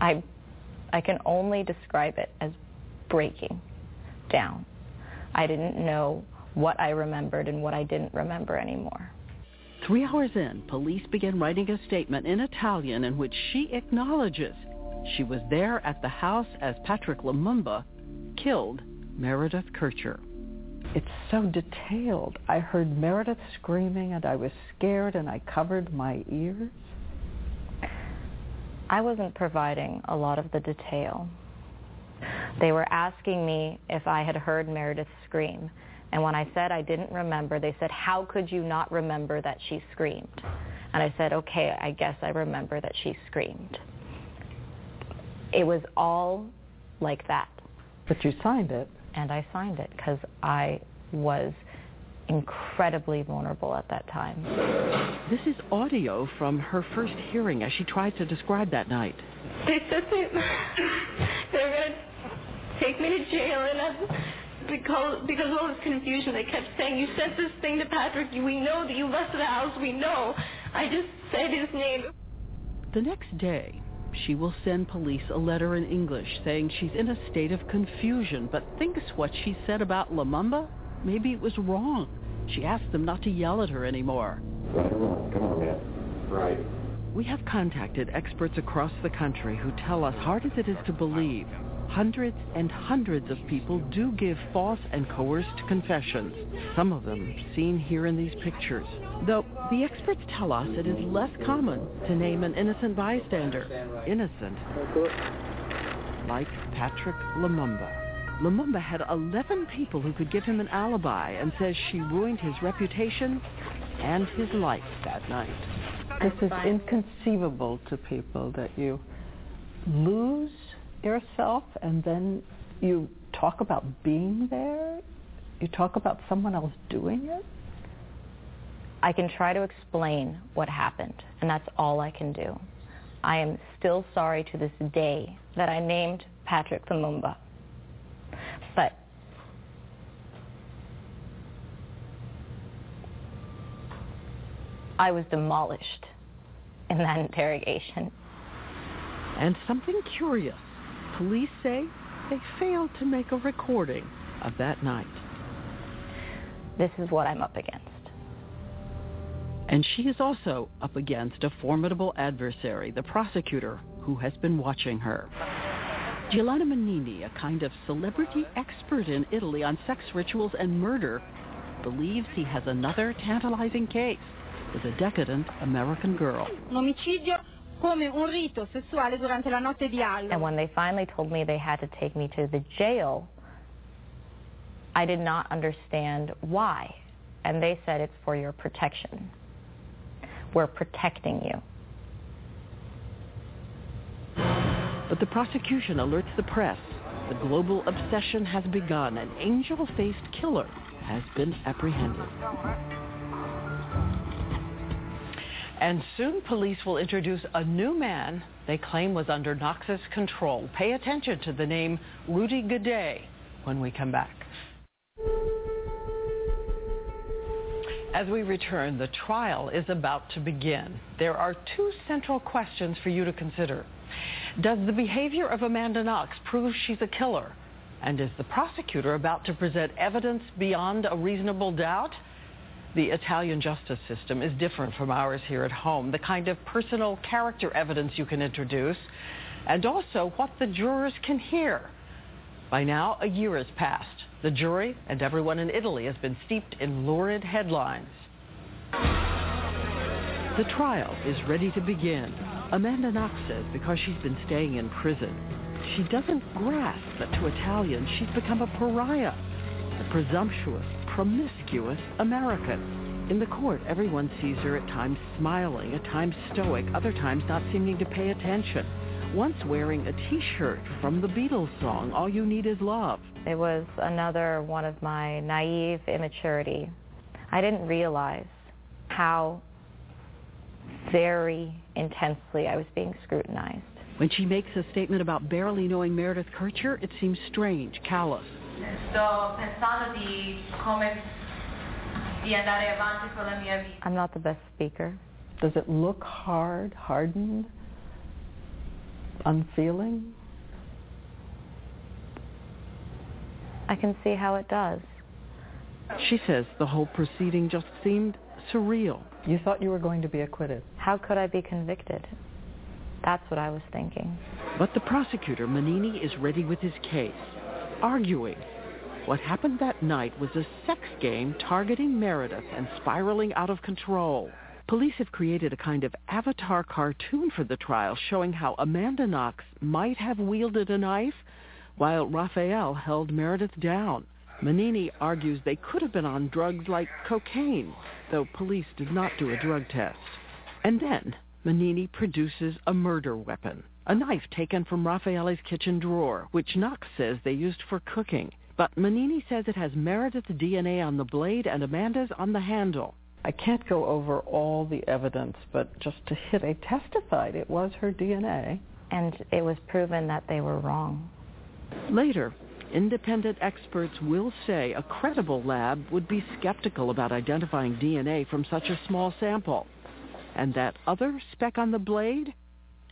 I can only describe it as breaking down. I didn't know what I remembered and what I didn't remember anymore. 3 hours in, police begin writing a statement in Italian in which she acknowledges she was there at the house as Patrick Lumumba killed Meredith Kercher. It's so detailed. I heard Meredith screaming and I was scared and I covered my ears. I wasn't providing a lot of the detail. They were asking me if I had heard Meredith scream. And when I said I didn't remember, they said, "How could you not remember that she screamed?" And I said, "Okay, I guess I remember that she screamed." It was all like that. But you signed it. And I signed it because I was incredibly vulnerable at that time. This is audio from her first hearing as she tried to describe that night. They said they were going to take me to jail, and because of all this confusion, they kept saying, "You sent this thing to Patrick. We know that you left the house. We know." I just said his name. The next day, she will send police a letter in English saying she's in a state of confusion, but thinks what she said about Lumumba, maybe it was wrong. She asked them not to yell at her anymore. Right or wrong? Come on, man. Right. We have contacted experts across the country who tell us, hard as it is to believe, hundreds and hundreds of people do give false and coerced confessions, some of them seen here in these pictures. Though the experts tell us it is less common to name an innocent bystander innocent, like Patrick Lumumba. Lumumba had 11 people who could give him an alibi, and says she ruined his reputation and his life that night. This is inconceivable to people, that you lose yourself and then you talk about being there, you talk about someone else doing it. I can try to explain what happened, and that's all I can do. I am still sorry to this day that I named Patrick Lumumba. But I was demolished in that interrogation. And something curious. Police say they failed to make a recording of that night. This is what I'm up against. And she is also up against a formidable adversary, the prosecutor who has been watching her. Giuliana Mignini, a kind of celebrity expert in Italy on sex rituals and murder, believes he has another tantalizing case with a decadent American girl. And when they finally told me they had to take me to the jail, I did not understand why. And they said, it's for your protection. We're protecting you. But the prosecution alerts the press. The global obsession has begun. An angel-faced killer has been apprehended. And soon police will introduce a new man they claim was under Knox's control. Pay attention to the name Rudy Guede when we come back. As we return, the trial is about to begin. There are two central questions for you to consider. Does the behavior of Amanda Knox prove she's a killer? And is the prosecutor about to present evidence beyond a reasonable doubt? The Italian justice system is different from ours here at home. The kind of personal character evidence you can introduce, and also what the jurors can hear. By now, a year has passed. The jury and everyone in Italy has been steeped in lurid headlines. The trial is ready to begin. Amanda Knox says because she's been staying in prison, she doesn't grasp that to Italians she's become a pariah, a presumptuous, promiscuous American. In the court, everyone sees her at times smiling, at times stoic, other times not seeming to pay attention. Once wearing a T-shirt from the Beatles song, All You Need Is Love. It was another one of my naive immaturity. I didn't realize how very intensely I was being scrutinized. When she makes a statement about barely knowing Meredith Kercher, it seems strange, callous. I'm not the best speaker. Does it look hard, hardened? Unfeeling? I can see how it does. She says the whole proceeding just seemed surreal. You thought you were going to be acquitted. How could I be convicted? That's what I was thinking. But the prosecutor, Mignini, is ready with his case, arguing what happened that night was a sex game targeting Meredith and spiraling out of control. Police have created a kind of avatar cartoon for the trial showing how Amanda Knox might have wielded a knife while Raffaele held Meredith down. Mignini argues they could have been on drugs like cocaine, though police did not do a drug test. And then Mignini produces a murder weapon, a knife taken from Raffaele's kitchen drawer, which Knox says they used for cooking. But Mignini says it has Meredith's DNA on the blade and Amanda's on the handle. I can't go over all the evidence, but just to hit, they testified it was her DNA. And it was proven that they were wrong. Later, independent experts will say a credible lab would be skeptical about identifying DNA from such a small sample. And that other speck on the blade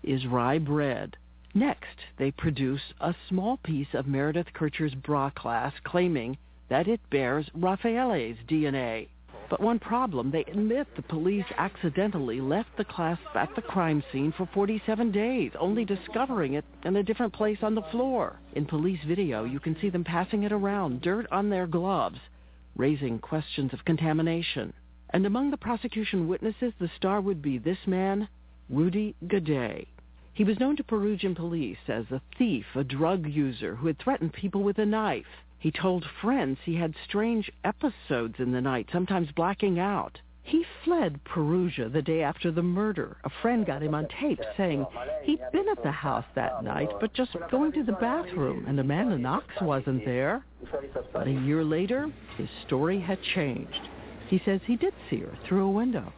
is rye bread. Next, they produce a small piece of Meredith Kercher's bra clasp, claiming that it bears Raffaele's DNA. But one problem, they admit the police accidentally left the clasp at the crime scene for 47 days, only discovering it in a different place on the floor. In police video, you can see them passing it around, dirt on their gloves, raising questions of contamination. And among the prosecution witnesses, the star would be this man, Rudy Guede. He was known to Perugian police as a thief, a drug user who had threatened people with a knife. He told friends he had strange episodes in the night, sometimes blacking out. He fled Perugia the day after the murder. A friend got him on tape saying he'd been at the house that night, but just going to the bathroom, and Amanda Knox wasn't there. But a year later, his story had changed. He says he did see her through a window.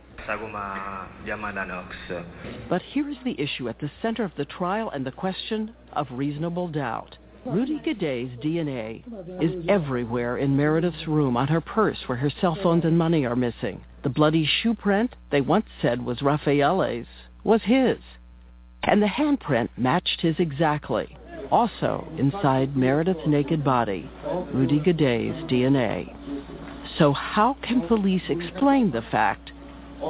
But here is the issue at the center of the trial and the question of reasonable doubt. Rudy Guede's DNA is everywhere in Meredith's room, on her purse where her cell phones and money are missing. The bloody shoe print they once said was Raffaele's was his. And the handprint matched his exactly. Also, inside Meredith's naked body, Rudy Guede's DNA. So how can police explain the fact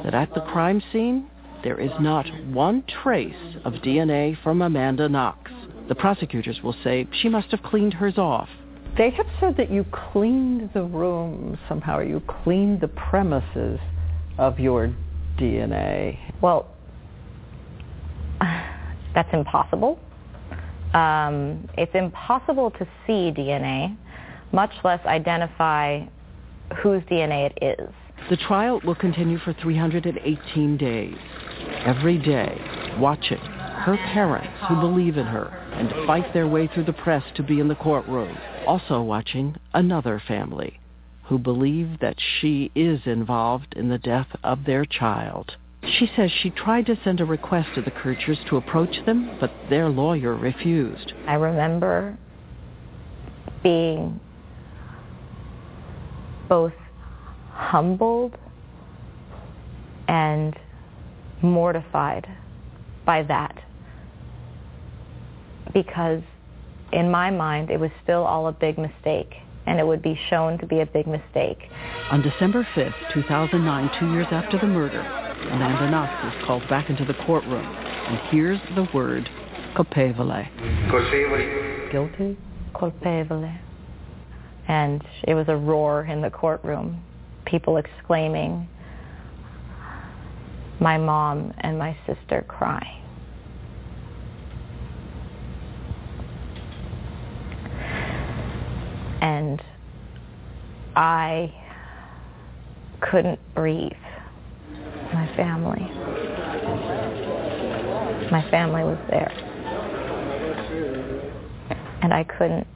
that at the crime scene, there is not one trace of DNA from Amanda Knox? The prosecutors will say she must have cleaned hers off. They have said that you cleaned the room somehow, or you cleaned the premises of your DNA. Well, that's impossible. It's impossible to see DNA, much less identify whose DNA it is. The trial will continue for 318 days. Every day, watching her parents who believe in her and fight their way through the press to be in the courtroom. Also watching another family who believe that she is involved in the death of their child. She says she tried to send a request to the Kerchers to approach them, but their lawyer refused. I remember being both humbled and mortified by that, because in my mind it was still all a big mistake, and it would be shown to be a big mistake. On December 5th, 2009, 2 years after the murder, Amanda Knox is called back into the courtroom, and here's the word, colpevole. Colpevole. Guilty? Colpevole. And it was a roar in the courtroom, people exclaiming, my mom and my sister crying. And I couldn't breathe. My family was there. And I couldn't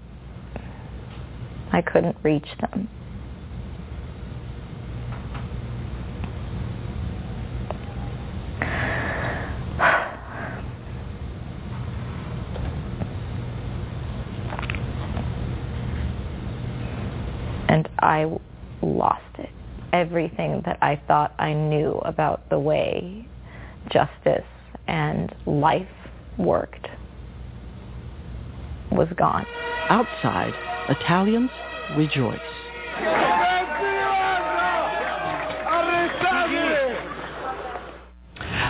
reach them. And I lost it. Everything that I thought I knew about the way justice and life worked was gone. Outside, Italians rejoice.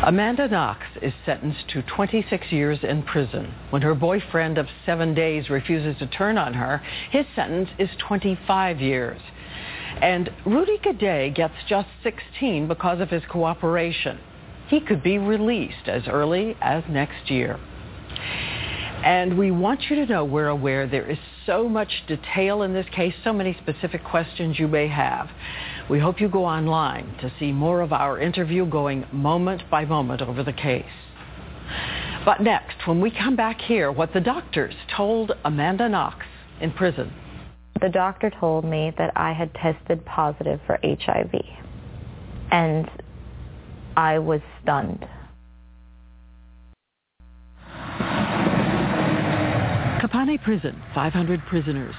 Amanda Knox is sentenced to 26 years in prison. When her boyfriend of 7 days refuses to turn on her, his sentence is 25 years. And Rudy Guede gets just 16 because of his cooperation. He could be released as early as next year. And we want you to know we're aware there is so much detail in this case, so many specific questions you may have. We hope you go online to see more of our interview going moment by moment over the case. But next, when we come back here, what the doctors told Amanda Knox in prison. The doctor told me that I had tested positive for HIV, and I was stunned. Kapani Prison, 500 prisoners.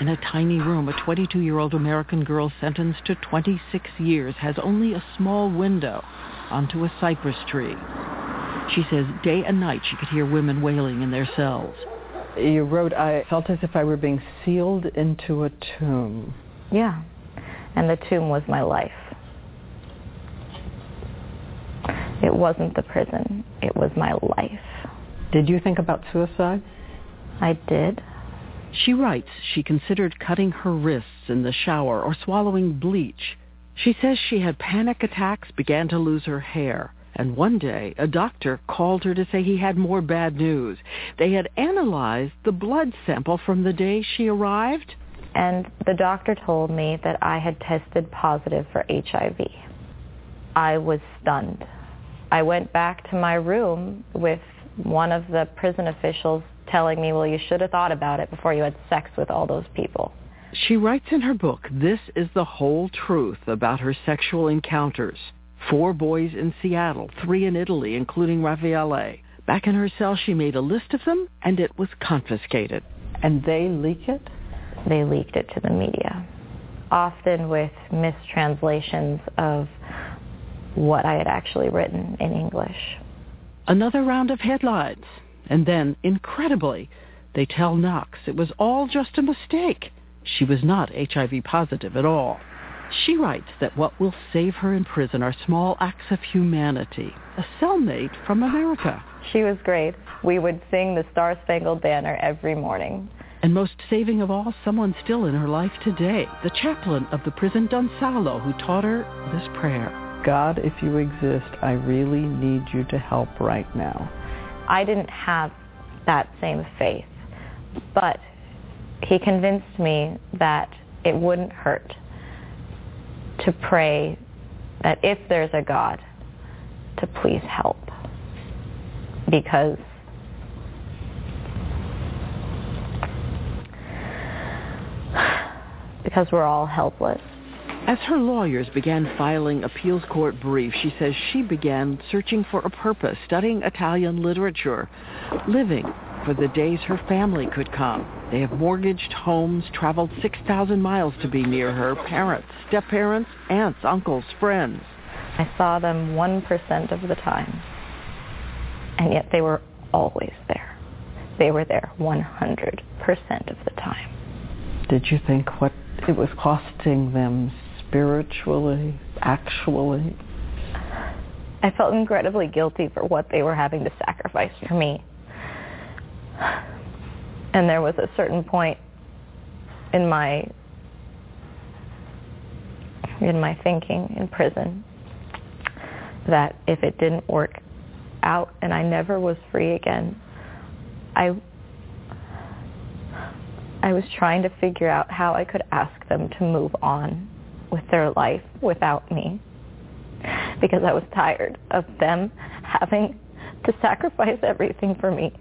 In a tiny room, a 22-year-old American girl sentenced to 26 years has only a small window onto a cypress tree. She says day and night she could hear women wailing in their cells. You wrote, I felt as if I were being sealed into a tomb. Yeah, and the tomb was my life. It wasn't the prison, it was my life. Did you think about suicide? I did. She writes she considered cutting her wrists in the shower or swallowing bleach. She says she had panic attacks, began to lose her hair. And one day, a doctor called her to say he had more bad news. They had analyzed the blood sample from the day she arrived. And the doctor told me that I had tested positive for HIV. I was stunned. I went back to my room with one of the prison officials telling me, well, you should have thought about it before you had sex with all those people. She writes in her book, this is the whole truth about her sexual encounters. 4 boys in Seattle, 3 in Italy, including Raffaele. Back in her cell, she made a list of them, and it was confiscated. And they leak it? They leaked it to the media, often with mistranslations of what I had actually written in English. Another round of headlines. And then, incredibly, they tell Knox it was all just a mistake. She was not HIV positive at all. She writes that what will save her in prison are small acts of humanity. A cellmate from America. She was great. We would sing the Star-Spangled Banner every morning. And most saving of all, someone still in her life today, the chaplain of the prison, Don Salo, who taught her this prayer. God, if you exist, I really need you to help right now. I didn't have that same faith, but he convinced me that it wouldn't hurt to pray that if there's a God, to please help, because we're all helpless. As her lawyers began filing appeals court briefs, she says she began searching for a purpose, studying Italian literature, living for the days her family could come. They have mortgaged homes, traveled 6,000 miles to be near her parents, step-parents, aunts, uncles, friends. I saw them 1% of the time, and yet they were always there. They were there 100% of the time. Did you think what it was costing them spiritually, actually? I felt incredibly guilty for what they were having to sacrifice for me. And there was a certain point in my thinking in prison that if it didn't work out and I never was free again, I was trying to figure out how I could ask them to move on with their life without me, because I was tired of them having to sacrifice everything for me.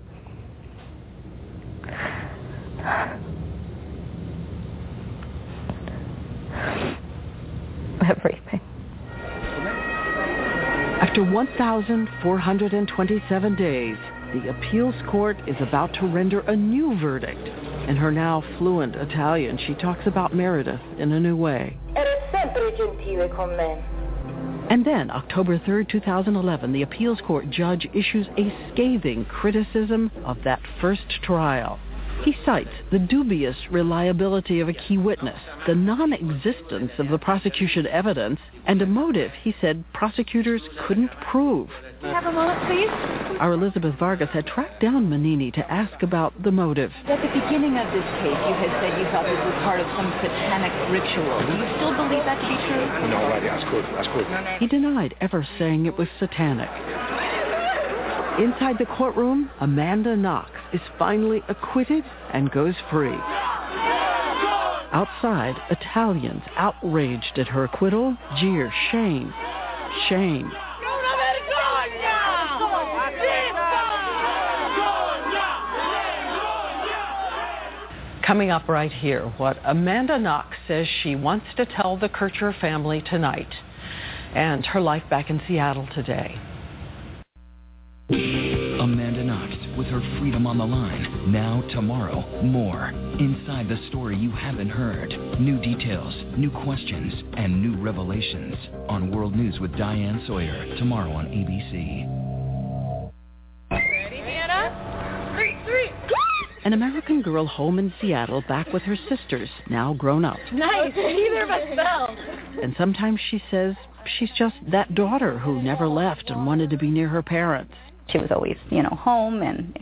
Everything. After 1,427 days, the appeals court is about to render a new verdict. In her now fluent Italian, she talks about Meredith in a new way. And then, October 3rd, 2011, the appeals court judge issues a scathing criticism of that first trial. He cites the dubious reliability of a key witness, the non-existence of the prosecution evidence, and a motive he said prosecutors couldn't prove. Have a moment, please. Our Elizabeth Vargas had tracked down Mignini to ask about the motive. At the beginning of this case, you had said you thought this was part of some satanic ritual. Do you still believe that to be true? No, that's good. He denied ever saying it was satanic. Inside the courtroom, Amanda Knox is finally acquitted and goes free. Outside, Italians outraged at her acquittal jeer, shame, shame. Coming up right here, what Amanda Knox says she wants to tell the Kercher family tonight, and her life back in Seattle today. Amanda Knox with her freedom on the line. Now, tomorrow, more. Inside the story you haven't heard. New details, new questions, and new revelations. On World News with Diane Sawyer, tomorrow on ABC. Ready, Hannah? 3, 3. An American girl home in Seattle, back with her sisters, now grown up. Nice, neither of us fell. And sometimes she says she's just that daughter who never left and wanted to be near her parents. She was always, home and,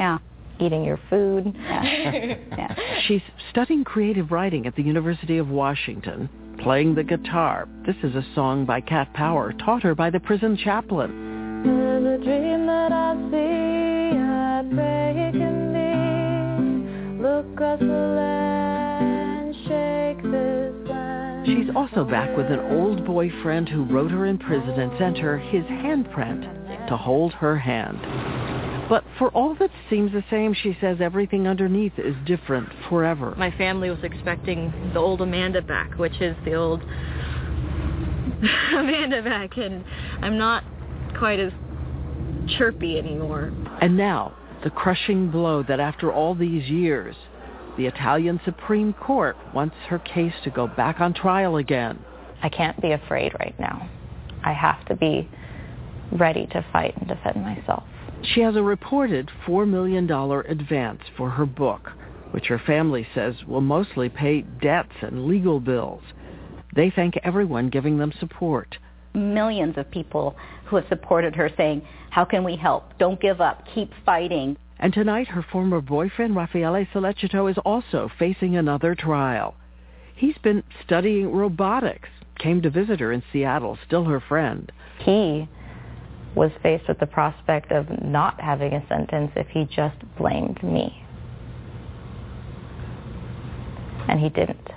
eating your food. Yeah. She's studying creative writing at the University of Washington, playing the guitar. This is a song by Cat Power, taught her by the prison chaplain. There's a dream that I see, I pray it can be. Look across the land, shake this land. She's also back with an old boyfriend who wrote her in prison and sent her his handprint to hold her hand. But for all that seems the same, she says everything underneath is different forever. My family was expecting the old Amanda back, which is the old Amanda back, and I'm not quite as chirpy anymore. And now, the crushing blow that after all these years, the Italian Supreme Court wants her case to go back on trial again. I can't be afraid right now. I have to be ready to fight and defend myself. She has a reported $4 million advance for her book, which her family says will mostly pay debts and legal bills. They thank everyone giving them support. Millions of people who have supported her saying, how can we help? Don't give up. Keep fighting. And tonight, her former boyfriend, Raffaele Sollecito, is also facing another trial. He's been studying robotics, came to visit her in Seattle, still her friend. He was faced with the prospect of not having a sentence if he just blamed me. And he didn't,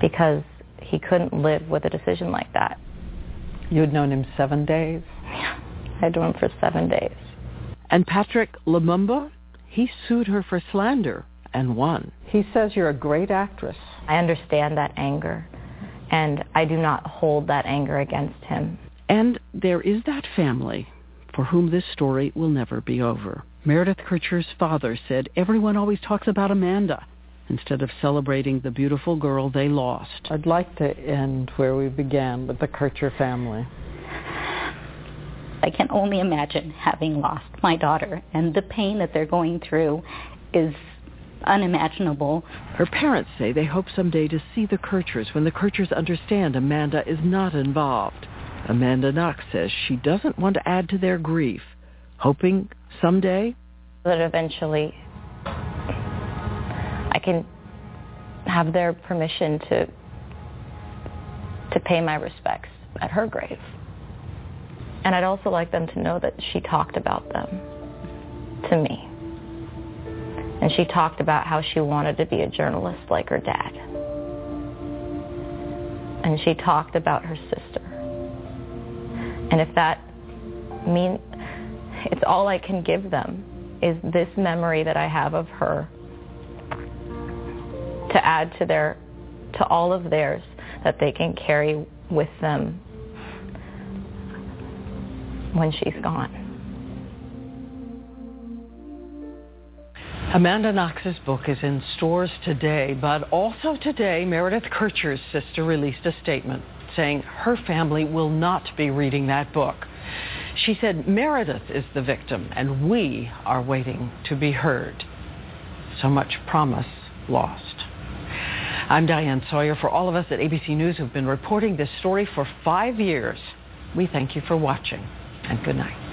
because he couldn't live with a decision like that. You'd known him 7 days? Yeah, I'd known him for 7 days. And Patrick Lumumba, he sued her for slander and won. He says you're a great actress. I understand that anger, and I do not hold that anger against him. And there is that family for whom this story will never be over. Meredith Kercher's father said everyone always talks about Amanda instead of celebrating the beautiful girl they lost. I'd like to end where we began, with the Kercher family. I can only imagine having lost my daughter, and the pain that they're going through is unimaginable. Her parents say they hope someday to see the Kerchers when the Kerchers understand Amanda is not involved. Amanda Knox says she doesn't want to add to their grief, hoping someday that eventually I can have their permission to pay my respects at her grave. And I'd also like them to know that she talked about them to me. And she talked about how she wanted to be a journalist like her dad. And she talked about her sister. And if that means, it's all I can give them is this memory that I have of her to add to all of theirs that they can carry with them when she's gone. Amanda Knox's book is in stores today, but also today, Meredith Kercher's sister released a statement saying her family will not be reading that book. She said, Meredith is the victim, and we are waiting to be heard. So much promise lost. I'm Diane Sawyer. For all of us at ABC News who've been reporting this story for 5 years, we thank you for watching, and good night.